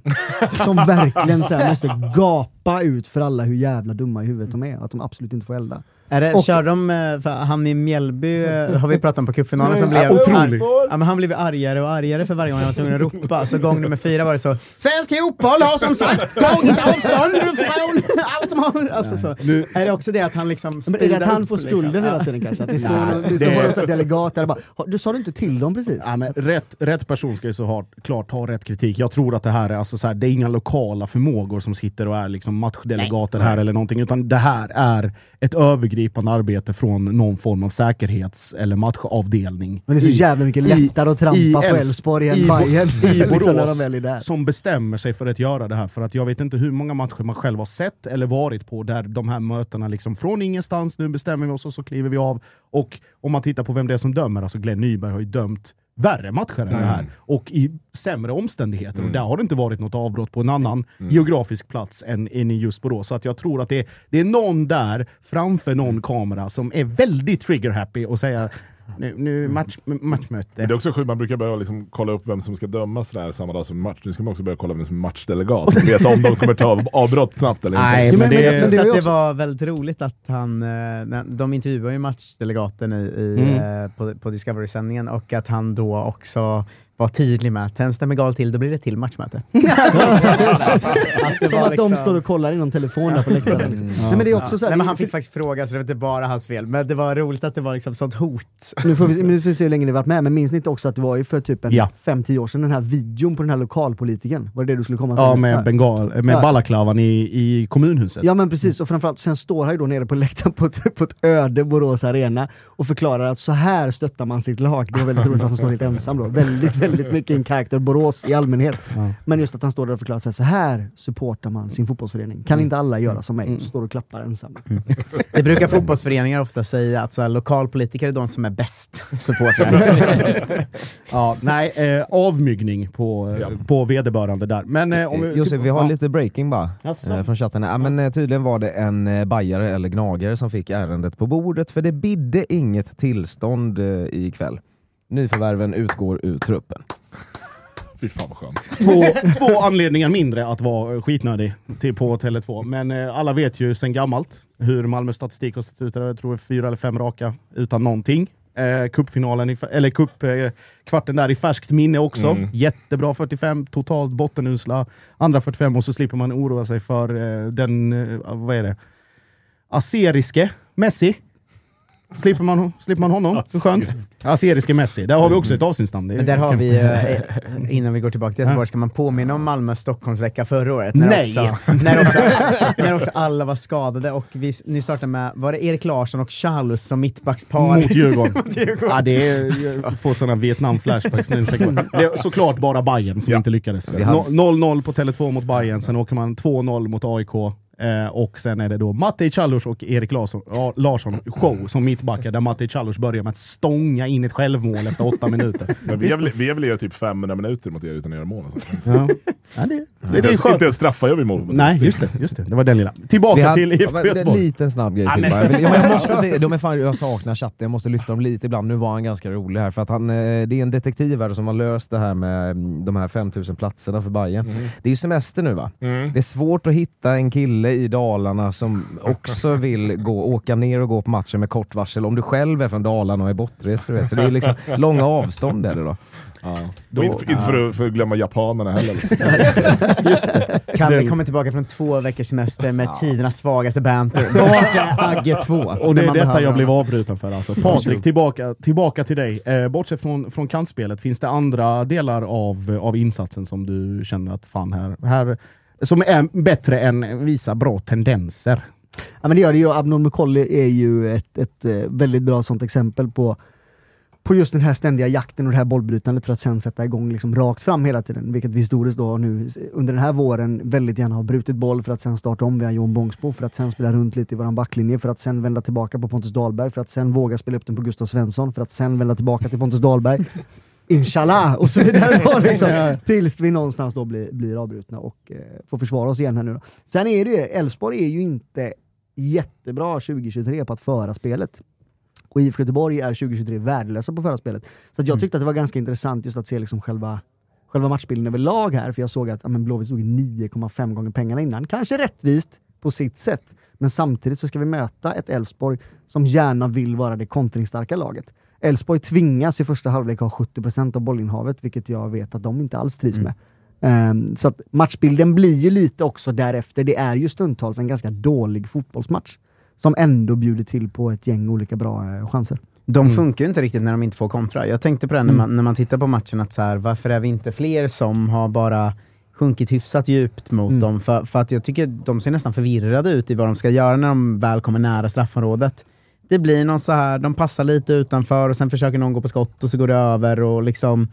Som verkligen så här måste gapa klappa ut för alla hur jävla dumma i huvudet de är. Att de absolut inte får elda. Är det, och, kör de, han i Mjölby har vi pratat om på cupfinalen som blev otrolig. Ja, men han blev argare och argare för varje gång han var tvungen att ropa. Så gång nummer fyra var det så: svensk fotboll har som sagt tagit avstånd från allt som har... Alltså så. Nu. Är det också det att han liksom... Men är det att han får skulden liksom hela tiden kanske? Att det står någon delegat där bara, du sa du inte till dem precis? Ja, men rätt, rätt person ska ju så ha, klart ha rätt kritik. Jag tror att det här är, alltså, så här, det är inga lokala förmågor som sitter och är liksom matchdelegater här eller någonting. Utan det här är ett övergripande arbete från någon form av säkerhets- eller matchavdelning. Men det är så I, jävla mycket lättare i, att trampa i på Elfsborg än Bayern. I, i Borås liksom som bestämmer sig för att göra det här. För att jag vet inte hur många matcher man själv har sett eller varit på där de här mötena liksom från ingenstans, nu bestämmer vi oss och så kliver vi av. Och om man tittar på vem det är som dömer, alltså Glenn Nyberg har ju dömt värre matcher än mm. det här. Och i sämre omständigheter. Mm. Och där har det inte varit något avbrott på en annan mm. geografisk plats än, än i just Borås. Så att jag tror att det är, det är någon där framför någon kamera som är väldigt trigger-happy och säger nu, nu match, matchmöte. Men det är också sjukt, man brukar börja liksom kolla upp vem som ska dömas där samma dag som match. Nu ska man också börja kolla vem som är matchdelegat. Man vet om de kommer ta avbrott snabbt eller inte. Nej, men, men det, det, det, också... det var väldigt roligt att han... De intervjuade ju matchdelegaten i, i, mm. på, på Discovery-sändningen och att han då också... var tydlig med att tänds det med gal till, då blir det till matchmöte. att Som att liksom... de står och kollar i någon telefon där på läktaren. Liksom. Mm. Nej, men det är också ja. så här, Nej, men han fick det... faktiskt fråga, så det var inte bara hans fel. Men det var roligt att det var liksom sånt hot. Nu får vi, nu får vi se hur länge ni varit med. Men minns ni inte också att det var ju för typ en ja. fem till tio år sedan den här videon på den här lokalpolitiken? Var det det du skulle komma till? Ja, med, bengal, med ja. balaklavan i, i kommunhuset. Ja, men precis. Och framförallt, sen står han ju då nere på läktaren på ett, på ett öde Borås Arena och förklarar att så här stöttar man sitt lag. Det var väldigt roligt att han står helt ensam då. Väldigt väldigt mycket en karaktär Borås i allmänhet. Ja. Men just att han står där och förklarar sig, så här supportar man sin fotbollsförening. Kan inte alla göra som mig? Står och klappar ensam. Mm. Det brukar fotbollsföreningar ofta säga att så här, lokalpolitiker är de som är bäst supportrar. ja, nej, eh, avmygning på, ja. på vederbörande där. Men, eh, om vi, Josef, typ, vi har ja. lite breaking bara eh, från chatten. Ja, men, eh, tydligen var det en eh, bajare eller gnagare som fick ärendet på bordet för det bidde inget tillstånd eh, ikväll. Nyförvärven utgår ur truppen. Fy fan vad skönt. Två, två anledningar mindre att vara skitnödig till på Tele två. Men eh, alla vet ju sen gammalt hur Malmö statistik har sett ut. Jag tror fyra eller fem raka utan någonting. Eh, cupfinalen, i, eller cup, eh, kvarten där i färskt minne också. Mm. Jättebra fyrtiofem, totalt bottenusla. Andra fyrtiofem och så slipper man oroa sig för eh, den, eh, vad är det? Aseriske Messi. Slipper man, slipper man honom, så skönt. Aseriske Messi, där har vi också ett avsnittsstamn. Men där har vi, innan vi går tillbaka till Göteborg, ska man påminna om Malmö Stockholmsvecka förra året? När Nej! Också, när, också, när också alla var skadade och vi, ni startade med, var det Erik Larsson och Charles som mittbackspar? Mot Djurgården. Mot Djurgården. Ja, det är, får sådana Vietnam-flashbacks nu. Det är såklart bara Bayern som ja. inte lyckades. noll noll på Tele två mot Bayern, sen åker man två noll mot A I K. Eh, och sen är det då Matti Challos och Erik Larsson, ja, Larsson show som mittbackar där Matti Challos börjar med att stånga in ett självmål efter åtta minuter. Men vi har väl, vi har väl gjort typ femhundra minuter mot er utan att göra mål. Alltså. Ja. Ja, det, det, det, det är skönt. Inte ens straffar jag vid mål. Nej, just det, just det. Det var den lilla. Tillbaka har, till I F K Göteborg. En liten snabb grej. Ja, men. Jag, jag, måste, de är fan, jag saknar chatten, jag måste lyfta dem lite ibland. Nu var han ganska rolig här för att han, det är en detektiv här som har löst det här med de här femtusen platserna för Bayern. Mm. Det är ju semester nu va? Mm. Det är svårt att hitta en kille i Dalarna som också vill gå, åka ner och gå på matcher med kort varsel. Om du själv är från Dalarna och är bortrest, tror jag. Så det är liksom långa avstånd eller då. Ja. Då, inte för, ja. inte för, att, för att glömma japanerna heller. Just det. Kalle Den. kommer tillbaka från två veckors semester med ja. tidernas svagaste banter. Borta Agge två. Och det är detta jag blev avbruten för. Alltså. Patrik, tillbaka, tillbaka till dig. Eh, bortsett från, från kantspelet, finns det andra delar av, av insatsen som du känner att fan här... här som är bättre än visa bra tendenser. Ja, men det gör det ju. Abnorm McCauley är ju ett, ett väldigt bra sånt exempel på, på just den här ständiga jakten och det här bollbrytandet för att sen sätta igång liksom rakt fram hela tiden. Vilket vi historiskt då nu under den här våren väldigt gärna har brutit boll för att sen starta om via Jon Bångsborg, för att sen spela runt lite i våran backlinje, för att sen vända tillbaka på Pontus Dahlberg, för att sen våga spela upp den på Gustav Svensson, för att sen vända tillbaka till Pontus Dahlberg. Inshallah och så vidare då, liksom, tills vi någonstans då blir, blir avbrutna och eh, får försvara oss igen här nu då. Sen är det ju, Elfsborg är ju inte jättebra tjugo tjugotre på att föra spelet. Och I F K Göteborg är tjugo tjugotre värdelösa på att föra spelet. Så att jag tyckte att det var ganska intressant just att se liksom själva själva matchbilden överlag här, för jag såg att ja, men Blåvitt såg nio komma fem gånger pengarna innan. Kanske rättvist på sitt sätt, men samtidigt så ska vi möta ett Elfsborg som gärna vill vara det kontringstarka laget. Elfsborg tvingas i första halvlek ha sjuttio procent av bollinnehavet, vilket jag vet att de inte alls trivs med. Mm. Um, så att matchbilden blir ju lite också därefter. Det är ju stundtals en ganska dålig fotbollsmatch som ändå bjuder till på ett gäng olika bra chanser. De funkar ju inte riktigt när de inte får kontra. Jag tänkte på det när man, mm. när man tittar på matchen, att så här, varför är vi inte fler som har bara sjunkit hyfsat djupt mot mm. dem? För, för att jag tycker de ser nästan förvirrade ut i vad de ska göra när de väl kommer nära straffområdet. Det blir någon så här, de passar lite utanför och sen försöker någon gå på skott och så går det över och liksom...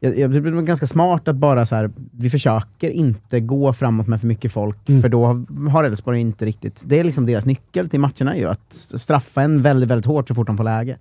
Jag, jag, det blir ganska smart att bara så här, vi försöker inte gå framåt med för mycket folk, mm. för då har, har Elfsborg inte riktigt... Det är liksom deras nyckel till matcherna, ju att straffa en väldigt, väldigt hårt så fort de får läge.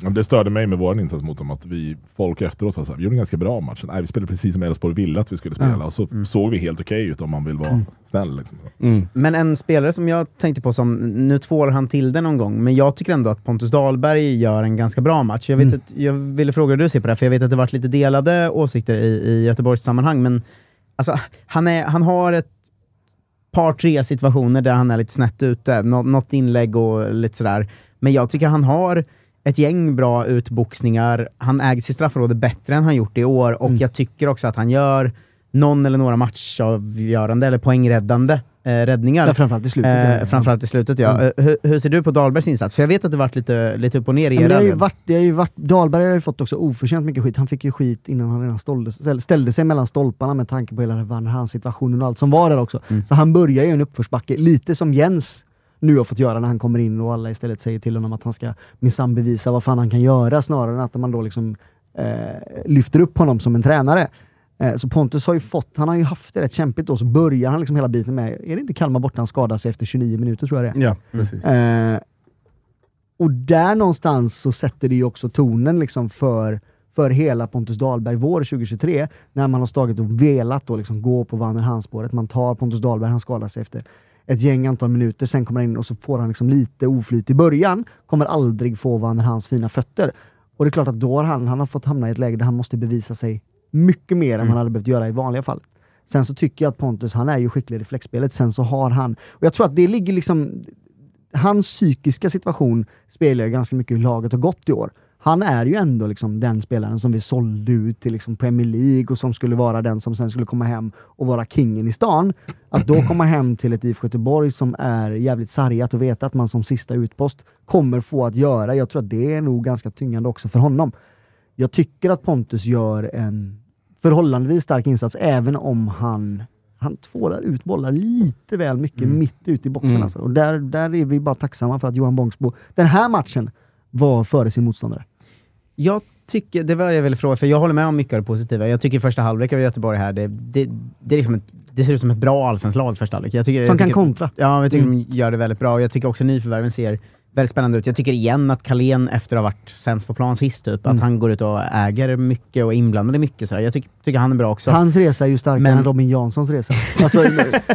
Mm. Det störde mig med vår insats mot dem, att vi, folk efteråt var så här, vi gjorde en ganska bra match. Nej, vi spelade precis som Elfsborg ville att vi skulle spela, mm. och så mm. såg vi helt okej ut om man vill vara mm. snäll liksom. Mm. Men en spelare som jag tänkte på, som nu tvålar han till den någon gång, men jag tycker ändå att Pontus Dahlberg gör en ganska bra match. Jag, vet mm. att, jag ville fråga hur du ser på det här, för jag vet att det varit lite delade åsikter i, i Göteborgs sammanhang, men alltså, han, är, han har ett par tre situationer där han är lite snett ute, Nå, något inlägg och lite sådär, men jag tycker han har ett gäng bra utboxningar. Han äger sitt straffområde bättre än han gjort i år. Och mm. jag tycker också att han gör någon eller några matchavgörande eller poängräddande eh, räddningar. Ja, framförallt i slutet. Eh, framförallt i slutet, ja. Mm. Hur, hur ser du på Dahlbergs insats? För jag vet att det varit lite, lite upp och ner i er. Ja, Dahlberg har ju fått också oförtjänt mycket skit. Han fick ju skit innan han redan stålde, ställde sig mellan stolparna med tanke på hela den här situationen och allt som var där också. Mm. Så han börjar ju en uppförsbacke. Lite som Jens nu har fått göra när han kommer in och alla istället säger till honom att han ska minsann bevisa vad fan han kan göra, snarare än att man då liksom eh, lyfter upp honom som en tränare. Eh, så Pontus har ju fått, han har ju haft det rätt kämpigt då, så börjar han liksom hela biten med, är det inte Kalmar borta han skadar sig efter tjugonio minuter, tror jag det är. Ja, precis. Eh, och där någonstans så sätter det ju också tonen liksom för för hela Pontus Dahlberg vår tjugohundratjugotre, när man har stagit och velat då liksom gå på vannerhandspåret. Man tar Pontus Dahlberg, han skadar sig efter ett gäng antal minuter, sen kommer han in och så får han liksom lite oflyt i början, kommer aldrig få vandra hans fina fötter, och det är klart att då har han, han har fått hamna i ett läge där han måste bevisa sig mycket mer än mm. han hade behövt göra i vanliga fall. Sen så tycker jag att Pontus, han är ju skicklig i flexspelet, sen så har han, och jag tror att det ligger liksom, hans psykiska situation spelar ju ganska mycket hur laget har gått i år. Han är ju ändå liksom den spelaren som vi sålde ut till liksom Premier League och som skulle vara den som sen skulle komma hem och vara kingen i stan. Att då komma hem till ett I F K Göteborg som är jävligt sargat och veta att man som sista utpost kommer få att göra. Jag tror att det är nog ganska tyngande också för honom. Jag tycker att Pontus gör en förhållandevis stark insats, även om han, han tvålar ut bollar lite väl mycket mm. mitt ute i boxen. Mm. Alltså. Och där, där är vi bara tacksamma för att Jon Bångsborg den här matchen var före sin motståndare. Jag tycker, det var jag ville fråga, för jag håller med om mycket av det positiva. Jag tycker första halvlek av Göteborg här, det, det, det, är liksom ett, det ser ut som ett bra allsvenslag första halvlek. Jag tycker, som jag kan tycker, kontra. Ja, jag tycker mm. de gör det väldigt bra. Och jag tycker också nyförvärven ser väldigt spännande ut. Jag tycker igen att Kalén, efter att ha varit sämst på plan sist typ, mm. att han går ut och äger mycket och inblandar i mycket. Sådär. Jag tycker, tycker han är bra också. Hans resa är ju starkare men... än Robin Janssons resa. Alltså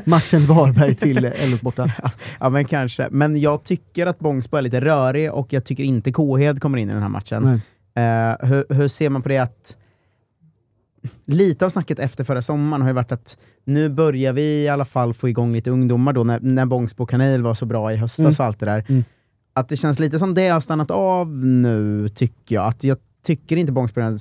matchen Varberg till Elfsborg borta. Ja, men kanske. Men jag tycker att Bångsborg är lite rörig, och jag tycker inte Kåhed kommer in i den här matchen. Nej. Uh, hur, hur ser man på det, att lite av snacket efter förra sommaren har ju varit att nu börjar vi i alla fall få igång lite ungdomar då, när, när Bångsbo Kanel var så bra i höstas mm. och allt det där mm. att det känns lite som det har stannat av nu, tycker jag. Att jag tycker inte Bångsbo är en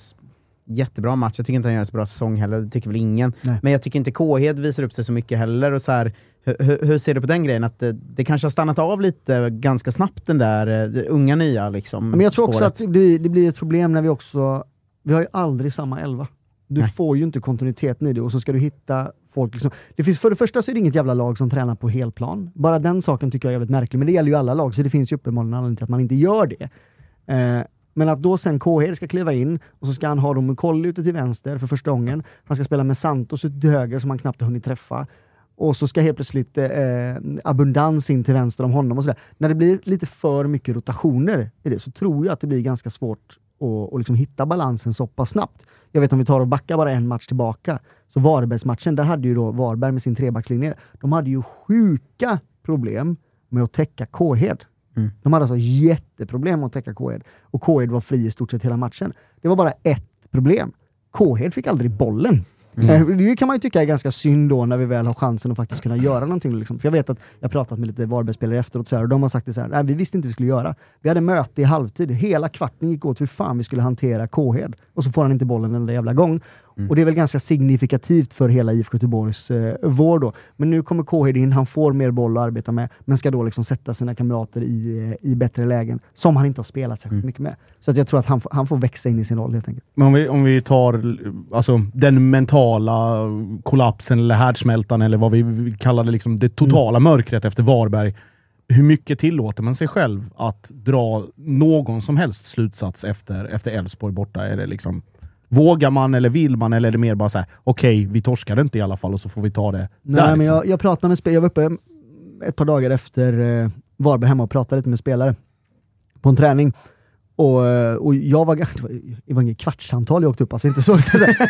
jättebra match, jag tycker inte han gör en så bra säsong heller, det tycker väl ingen. Nej. Men jag tycker inte Kåhed visar upp sig så mycket heller, och så här, hur, hur ser du på den grejen, att det, det kanske har stannat av lite ganska snabbt, den där unga nya liksom. Men jag tror också spåret. Att det blir, det blir ett problem när vi också, vi har ju aldrig samma elva. Du Nej. Får ju inte kontinuiteten i det, och så ska du hitta folk liksom. Det finns, för det första så är det inget jävla lag som tränar på helplan. Bara den saken tycker jag är jävligt märklig, men det gäller ju alla lag, så det finns ju uppenbarligen anledning till att man inte gör det. Eh, Men att då sen K H ska kliva in, och så ska han ha dem koll ute till vänster för första gången. Han ska spela med Santos ut till höger som han knappt har hunnit träffa. Och så ska helt plötsligt eh, abundans in till vänster om honom och sådär. När det blir lite för mycket rotationer i det, så tror jag att det blir ganska svårt att, att liksom hitta balansen så pass snabbt. Jag vet, om vi tar och backar bara en match tillbaka, så Varbergsmatchen, där hade ju då Varberg med sin trebacklinje, de hade ju sjuka problem med att täcka K H. Mm. De hade alltså jätteproblem att täcka Kåhed, och Kåhed var fri i stort sett hela matchen. Det var bara ett problem: Kåhed fick aldrig bollen. Mm. Det kan man ju tycka är ganska synd då när vi väl har chansen att faktiskt kunna göra någonting. Liksom. För jag vet att jag pratat med lite Varbergspelare efteråt så här, och de har sagt det så här, nej, vi visste inte vad vi skulle göra. Vi hade möte i halvtid, hela kvarten gick åt hur fan vi skulle hantera Kåhed. Och så får han inte bollen en jävla gång. Mm. Och det är väl ganska signifikativt för hela I F K Göteborgs eh, vår då. Men nu kommer Kåhed in, han får mer boll att arbeta med, men ska då liksom sätta sina kamrater i, i bättre lägen som han inte har spelat särskilt mm. mycket med. Så att jag tror att han, han får växa in i sin roll helt enkelt. Men om vi, om vi tar alltså, den mentala kollapsen eller härdsmältan eller vad vi kallar det, liksom, det totala mm. mörkret efter Varberg. Hur mycket tillåter man sig själv att dra någon som helst slutsats efter, efter Elfsborg borta? Är det liksom... Vågar man eller vill man, eller är det mer bara så här: okej, okay, vi torskar det inte i alla fall och så får vi ta det. Nej, men jag, jag pratade med spelare, jag var uppe ett par dagar efter eh, Varberg hemma och pratade lite med spelare på en träning. Och, och jag var, det var inget kvartssamtal jag åkte upp, alltså inte så.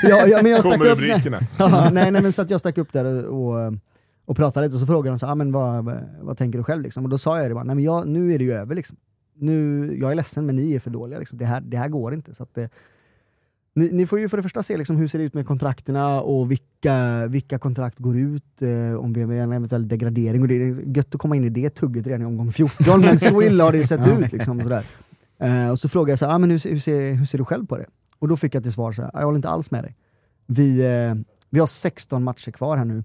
jag, jag, men jag stack upp, nej. Ja, nej, nej, men så att jag stack upp där och, och pratade lite och så frågade de så, ah, men vad, vad tänker du själv liksom? Och då sa jag det bara, nej men jag, nu är det ju över liksom. Nu, jag är ledsen men ni är för dåliga liksom. Det här, det här går inte så att det, Ni, ni får ju för det första se liksom hur ser det ut med kontrakterna och vilka, vilka kontrakt går ut eh, om vi har en eventuell degradering. Och det är gött att komma in i det tugget redan i omgång fjorton, men så illa har det ju sett ut. Liksom, sådär. Eh, och så frågade jag så här, ah, men hur, hur, ser, hur ser du själv på det? Och då fick jag till svar så här, jag håller inte alls med dig. Vi, eh, vi har sexton matcher kvar här nu.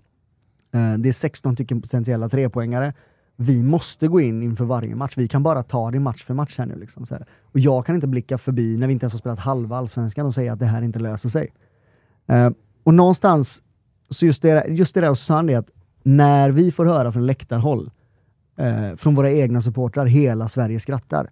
Eh, det är sexton tycker potentiella trepoängare. Vi måste gå in inför varje match. Vi kan bara ta det match för match här nu. Liksom, så här. Och jag kan inte blicka förbi när vi inte ens har spelat halva allsvenskan och säga att det här inte löser sig. Uh, och någonstans, så just det, just det där hos Sandy, att när vi får höra från läktarhåll, uh, från våra egna supportrar, hela Sverige skrattar.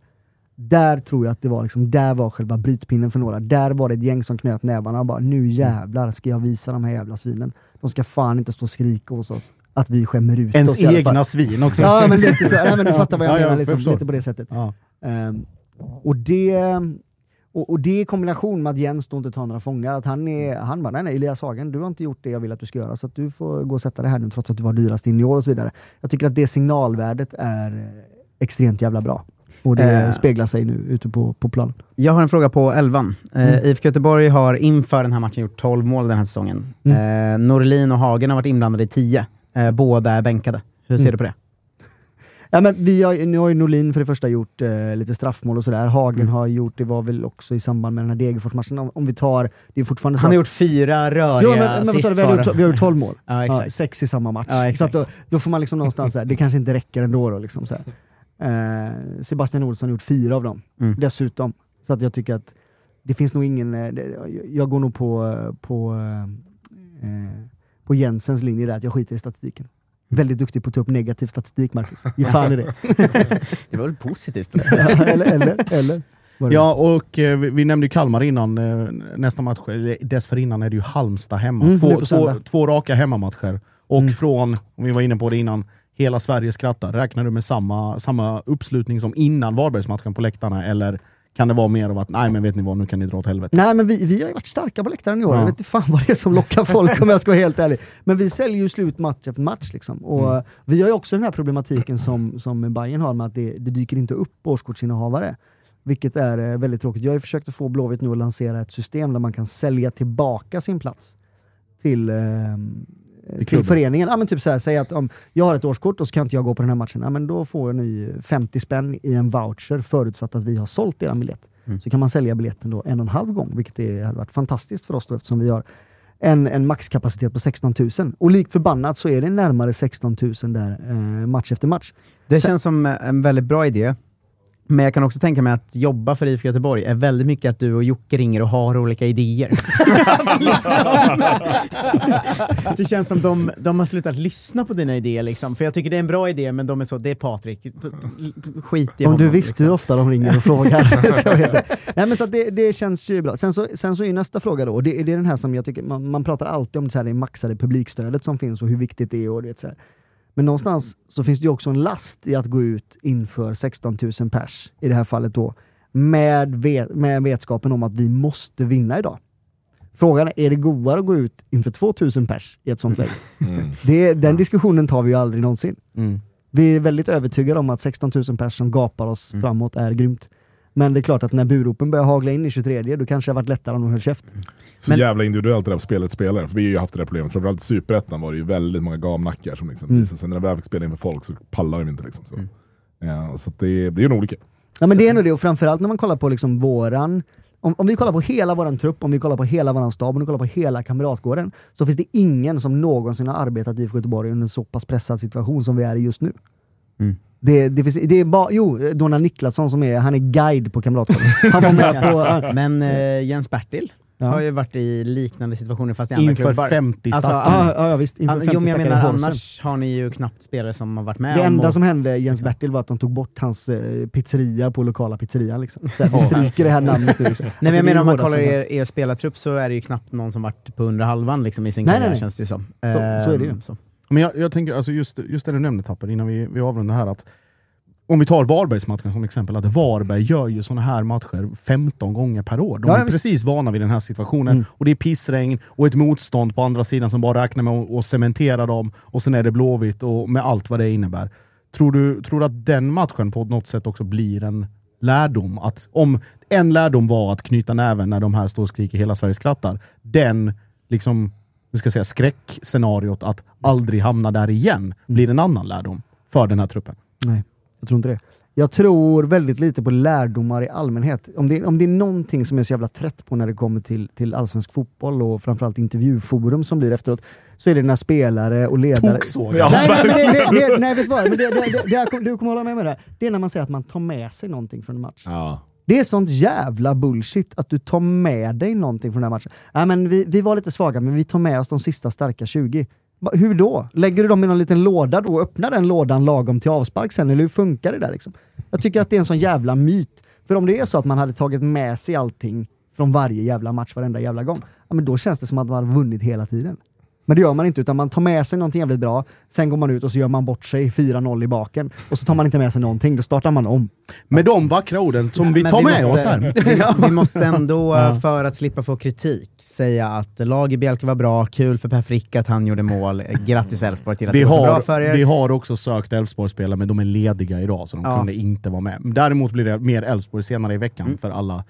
Där tror jag att det var, liksom, där var själva brytpinnen för några. Där var det ett gäng som knöt nävarna och bara, nu jävlar ska jag visa de här jävla svinen. De ska fan inte stå och skrika hos oss. Att vi skämmer ut ens oss. Ens egna svin också. Ja, men lite så. Nej, men du fattar vad jag ja, menar. Ja, liksom, lite på det sättet. Ja. Um, och, det, och, och det i kombination med att Jens då inte tar några fångar. Att han, är, han bara, nej, nej, Elias Hagen, du har inte gjort det jag vill att du ska göra. Så att du får gå och sätta det här nu trots att du var dyrast in i år och så vidare. Jag tycker att det signalvärdet är extremt jävla bra. Och det eh, speglar sig nu ute på, på planen. Jag har en fråga på elvan. Eh, mm. I F K Göteborg har inför den här matchen gjort tolv mål den här säsongen. Mm. Eh, Norlin och Hagen har varit inblandade i tio. Eh, båda är bänkade. Hur ser mm. du på det? Ja, men vi har, nu har ju Norlin för det första gjort eh, lite straffmål och sådär. Hagen mm. har gjort, det var väl också i samband med den här Degerfors-matchen. Om, om vi tar, det är fortfarande... Han har gjort fyra röriga ja, men, men, sorry, vi, har gjort, vi har gjort tolv mål. Ja, exakt. Ja, sex i samma match. Ja, så att då, då får man liksom någonstans så här, det kanske inte räcker ändå då. Liksom, så här. Eh, Sebastian Olsson har gjort fyra av dem. Mm. Dessutom. Så att jag tycker att det finns nog ingen... Det, jag går nog på... på eh, på Jensens linje där att jag skiter i statistiken. Väldigt duktig på att ta upp negativ statistik, Marcus. Ge fan i det. Det var väl positivt. Ja, eller, eller, eller. Ja, och eh, vi, vi nämnde ju Kalmar innan eh, nästa match. Dessförinnan är det ju Halmstad hemma. Mm, två, två, två raka hemmamatcher. Och mm. från, om vi var inne på det innan, hela Sverige skrattar. Räknar du med samma, samma uppslutning som innan Varbergsmatchen på läktarna? Eller... Kan det vara mer av att, nej men vet ni vad, nu kan ni dra åt helvete. Nej men vi, vi har ju varit starka på läktaren i år. Ja. Jag vet inte fan vad det är som lockar folk om jag ska vara helt ärlig. Men vi säljer ju slut match efter match liksom. Och mm. vi har ju också den här problematiken som, som Bayern har med att det, det dyker inte upp årskortsinnehavare. Vilket är väldigt tråkigt. Jag har ju försökt att få Blåvitt nu att lansera ett system där man kan sälja tillbaka sin plats till... Eh, till föreningen. Ja, men typ så här, säg att om jag har ett årskort och så kan inte jag gå på den här matchen. Ja, men då får ni femtio spänn i en voucher förutsatt att vi har sålt er biljett. Mm. Så kan man sälja biljetten då en och en halv gång, vilket är, hade varit fantastiskt för oss då, eftersom vi har en, en maxkapacitet på sexton tusen. Och likt förbannat så är det närmare sexton tusen där eh, match efter match. Det så, känns som en väldigt bra idé. Men jag kan också tänka mig att jobba för I F K Göteborg är väldigt mycket att du och Jocke ringer och har olika idéer. liksom. Det känns som de, de har slutat lyssna på dina idéer. Liksom. För jag tycker det är en bra idé, men de är så, det är Patrik. Skit i honom. Om du visste liksom. Hur ofta de ringer och frågar. Nej, men så att det, det känns ju bra. Sen så, sen så är nästa fråga då. Det, det är den här som jag tycker, man, man pratar alltid om det, så här, det maxade publikstödet som finns och hur viktigt det är och det så här. Men någonstans så finns det ju också en last i att gå ut inför sexton tusen pers i det här fallet då. Med, vet, med vetskapen om att vi måste vinna idag. Frågan är, är det godare att gå ut inför två tusen pers i ett sånt läge? Mm. Det, den diskussionen tar vi ju aldrig någonsin. Mm. Vi är väldigt övertygade om att sexton tusen pers som gapar oss mm. framåt är grymt. Men det är klart att när buropen börjar hagla in i tjugotredje, då kanske det har varit lättare om de höll käft. Så men, jävla individuellt det där spelet spelar. För vi har ju haft det där problemet. Framförallt Superettan var det ju väldigt många gamnackar som liksom, mm. sen när de väl fick spela inför folk så pallar de inte liksom. Så, mm. ja, så det, det är ju nog olika. Ja, men så. Det är nog det. Och framförallt när man kollar på liksom våran... Om, om vi kollar på hela våran trupp, om vi kollar på hela våran stab, om vi kollar på hela kamratgården, så finns det ingen som någonsin har arbetat i I F K Göteborg under en så pass pressad situation som vi är i just nu. Mm. Det, det, finns, det är bara, jo, Donna Niklasson som är, han är guide på kamratgården. Han var med på... Han. Men eh, Jens Bertil ja. har ju varit i liknande situationer fast i andra inför klubbar. femtio alltså, ah, ah, ja, visst, inför An, femtio jo, men jag menar, annars har ni ju knappt spelare som har varit med. Det enda och... som hände Jens Bertil var att de tog bort hans eh, pizzeria på lokala pizzerian. Liksom. Så vi stryker det här namnet nu. Liksom. Nej, men alltså, jag menar, om man kollar er, er spelartrupp så är det ju knappt någon som varit på hundra halvan liksom, i sin karriär, känns det ju som. Så, eh, så är det ju. Så. Men jag, jag tänker, alltså just, just det du nämnde Tapper, innan vi, vi avrundar här, att om vi tar Varbergs matchen som exempel, att Varberg gör ju såna här matcher femton gånger per år. De ja, är precis vana vid den här situationen. Mm. Och det är pissregn och ett motstånd på andra sidan som bara räknar med att och cementera dem. Och sen är det blåvitt och med allt vad det innebär. Tror du, tror du att den matchen på något sätt också blir en lärdom? Att om en lärdom var att knyta näven när de här står och skriker hela Sverige skrattar. Den liksom... vi ska säga skräckscenariot att aldrig hamna där igen blir en annan lärdom för den här truppen. Nej, jag tror inte det. Jag tror väldigt lite på lärdomar i allmänhet. Om det, om det är någonting som jag är så jävla trött på när det kommer till, till allsvensk fotboll och framförallt intervjuforum som blir efteråt, så är det när spelare och ledare... Toksåg! Ja. Nej, nej, nej, nej, nej, nej, vet du vad? Men det, det, det, det här, du kommer hålla med med det här. Det är när man säger att man tar med sig någonting från en match. Ja. Det är sånt jävla bullshit att du tar med dig någonting från den här matchen. Nej, men vi, vi var lite svaga, men vi tar med oss de sista starka tjugo. Hur då? Lägger du dem i någon liten låda då och öppnar den lådan lagom till avspark sen? Eller hur funkar det där liksom? Jag tycker att det är en sån jävla myt. För om det är så att man hade tagit med sig allting från varje jävla match varenda jävla gång, ja, men då känns det som att man har vunnit hela tiden. Men det gör man inte, utan man tar med sig någonting jävligt bra. Sen går man ut och så gör man bort sig fyra noll i baken. Och så tar man inte med sig någonting, då startar man om. Med de vackra orden som ja, vi tar vi med måste, oss här. Vi, vi måste ändå, ja. för att slippa få kritik, säga att lag i Bjälke var bra. Kul för Per Frick att han gjorde mål. Grattis Elfsborg till att vi det var har, så bra för er. Vi har också sökt Elfsborg-spelare, men de är lediga idag, så de ja. kunde inte vara med. Däremot blir det mer Elfsborg senare i veckan mm. för alla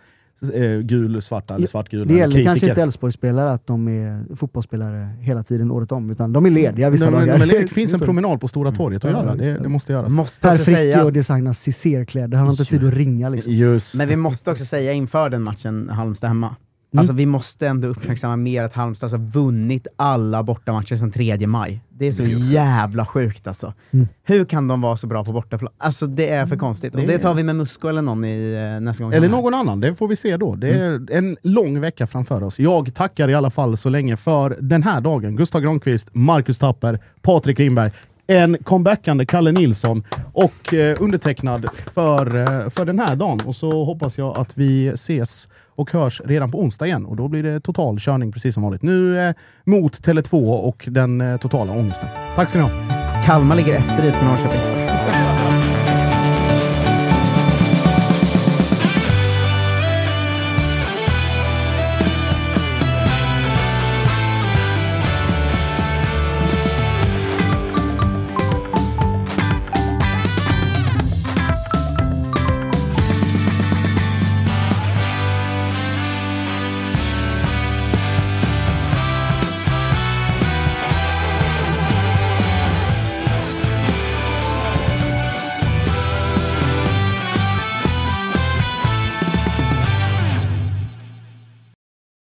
gul, svarta eller svartgula. Det gäller kritiker. Kanske inte Elfsborg-spelare att de är fotbollsspelare hela tiden året om, utan de är lediga vissa dagar. Det, det, det finns en promenad på Stora torget att mm. göra. Det, det måste göras. Måste Per Fricke och designa Cicerkläder. Han har inte tid att ringa liksom. Just. Men vi måste också säga inför den matchen Halmstad hemma. Mm. Alltså vi måste ändå uppmärksamma mer att Halmstad har vunnit alla bortamatcher sedan tredje maj. Det är så jävla sjukt alltså. Mm. Hur kan de vara så bra på bortaplan? Alltså det är för konstigt. Det... Och det tar vi med Musko eller någon i nästa gång. Eller någon annan, det får vi se då. Det är mm. en lång vecka framför oss. Jag tackar i alla fall så länge för den här dagen. Gustav Granqvist, Marcus Tapper, Patrik Lindberg. En comebackande Kalle Nilsson och eh, undertecknad för, eh, för den här dagen. Och så hoppas jag att vi ses och hörs redan på onsdag igen. Och då blir det total körning precis som vanligt. Nu eh, mot Tele två och den eh, totala ångesten. Tack så mycket. Kalmar ligger efter I F K Norrköping.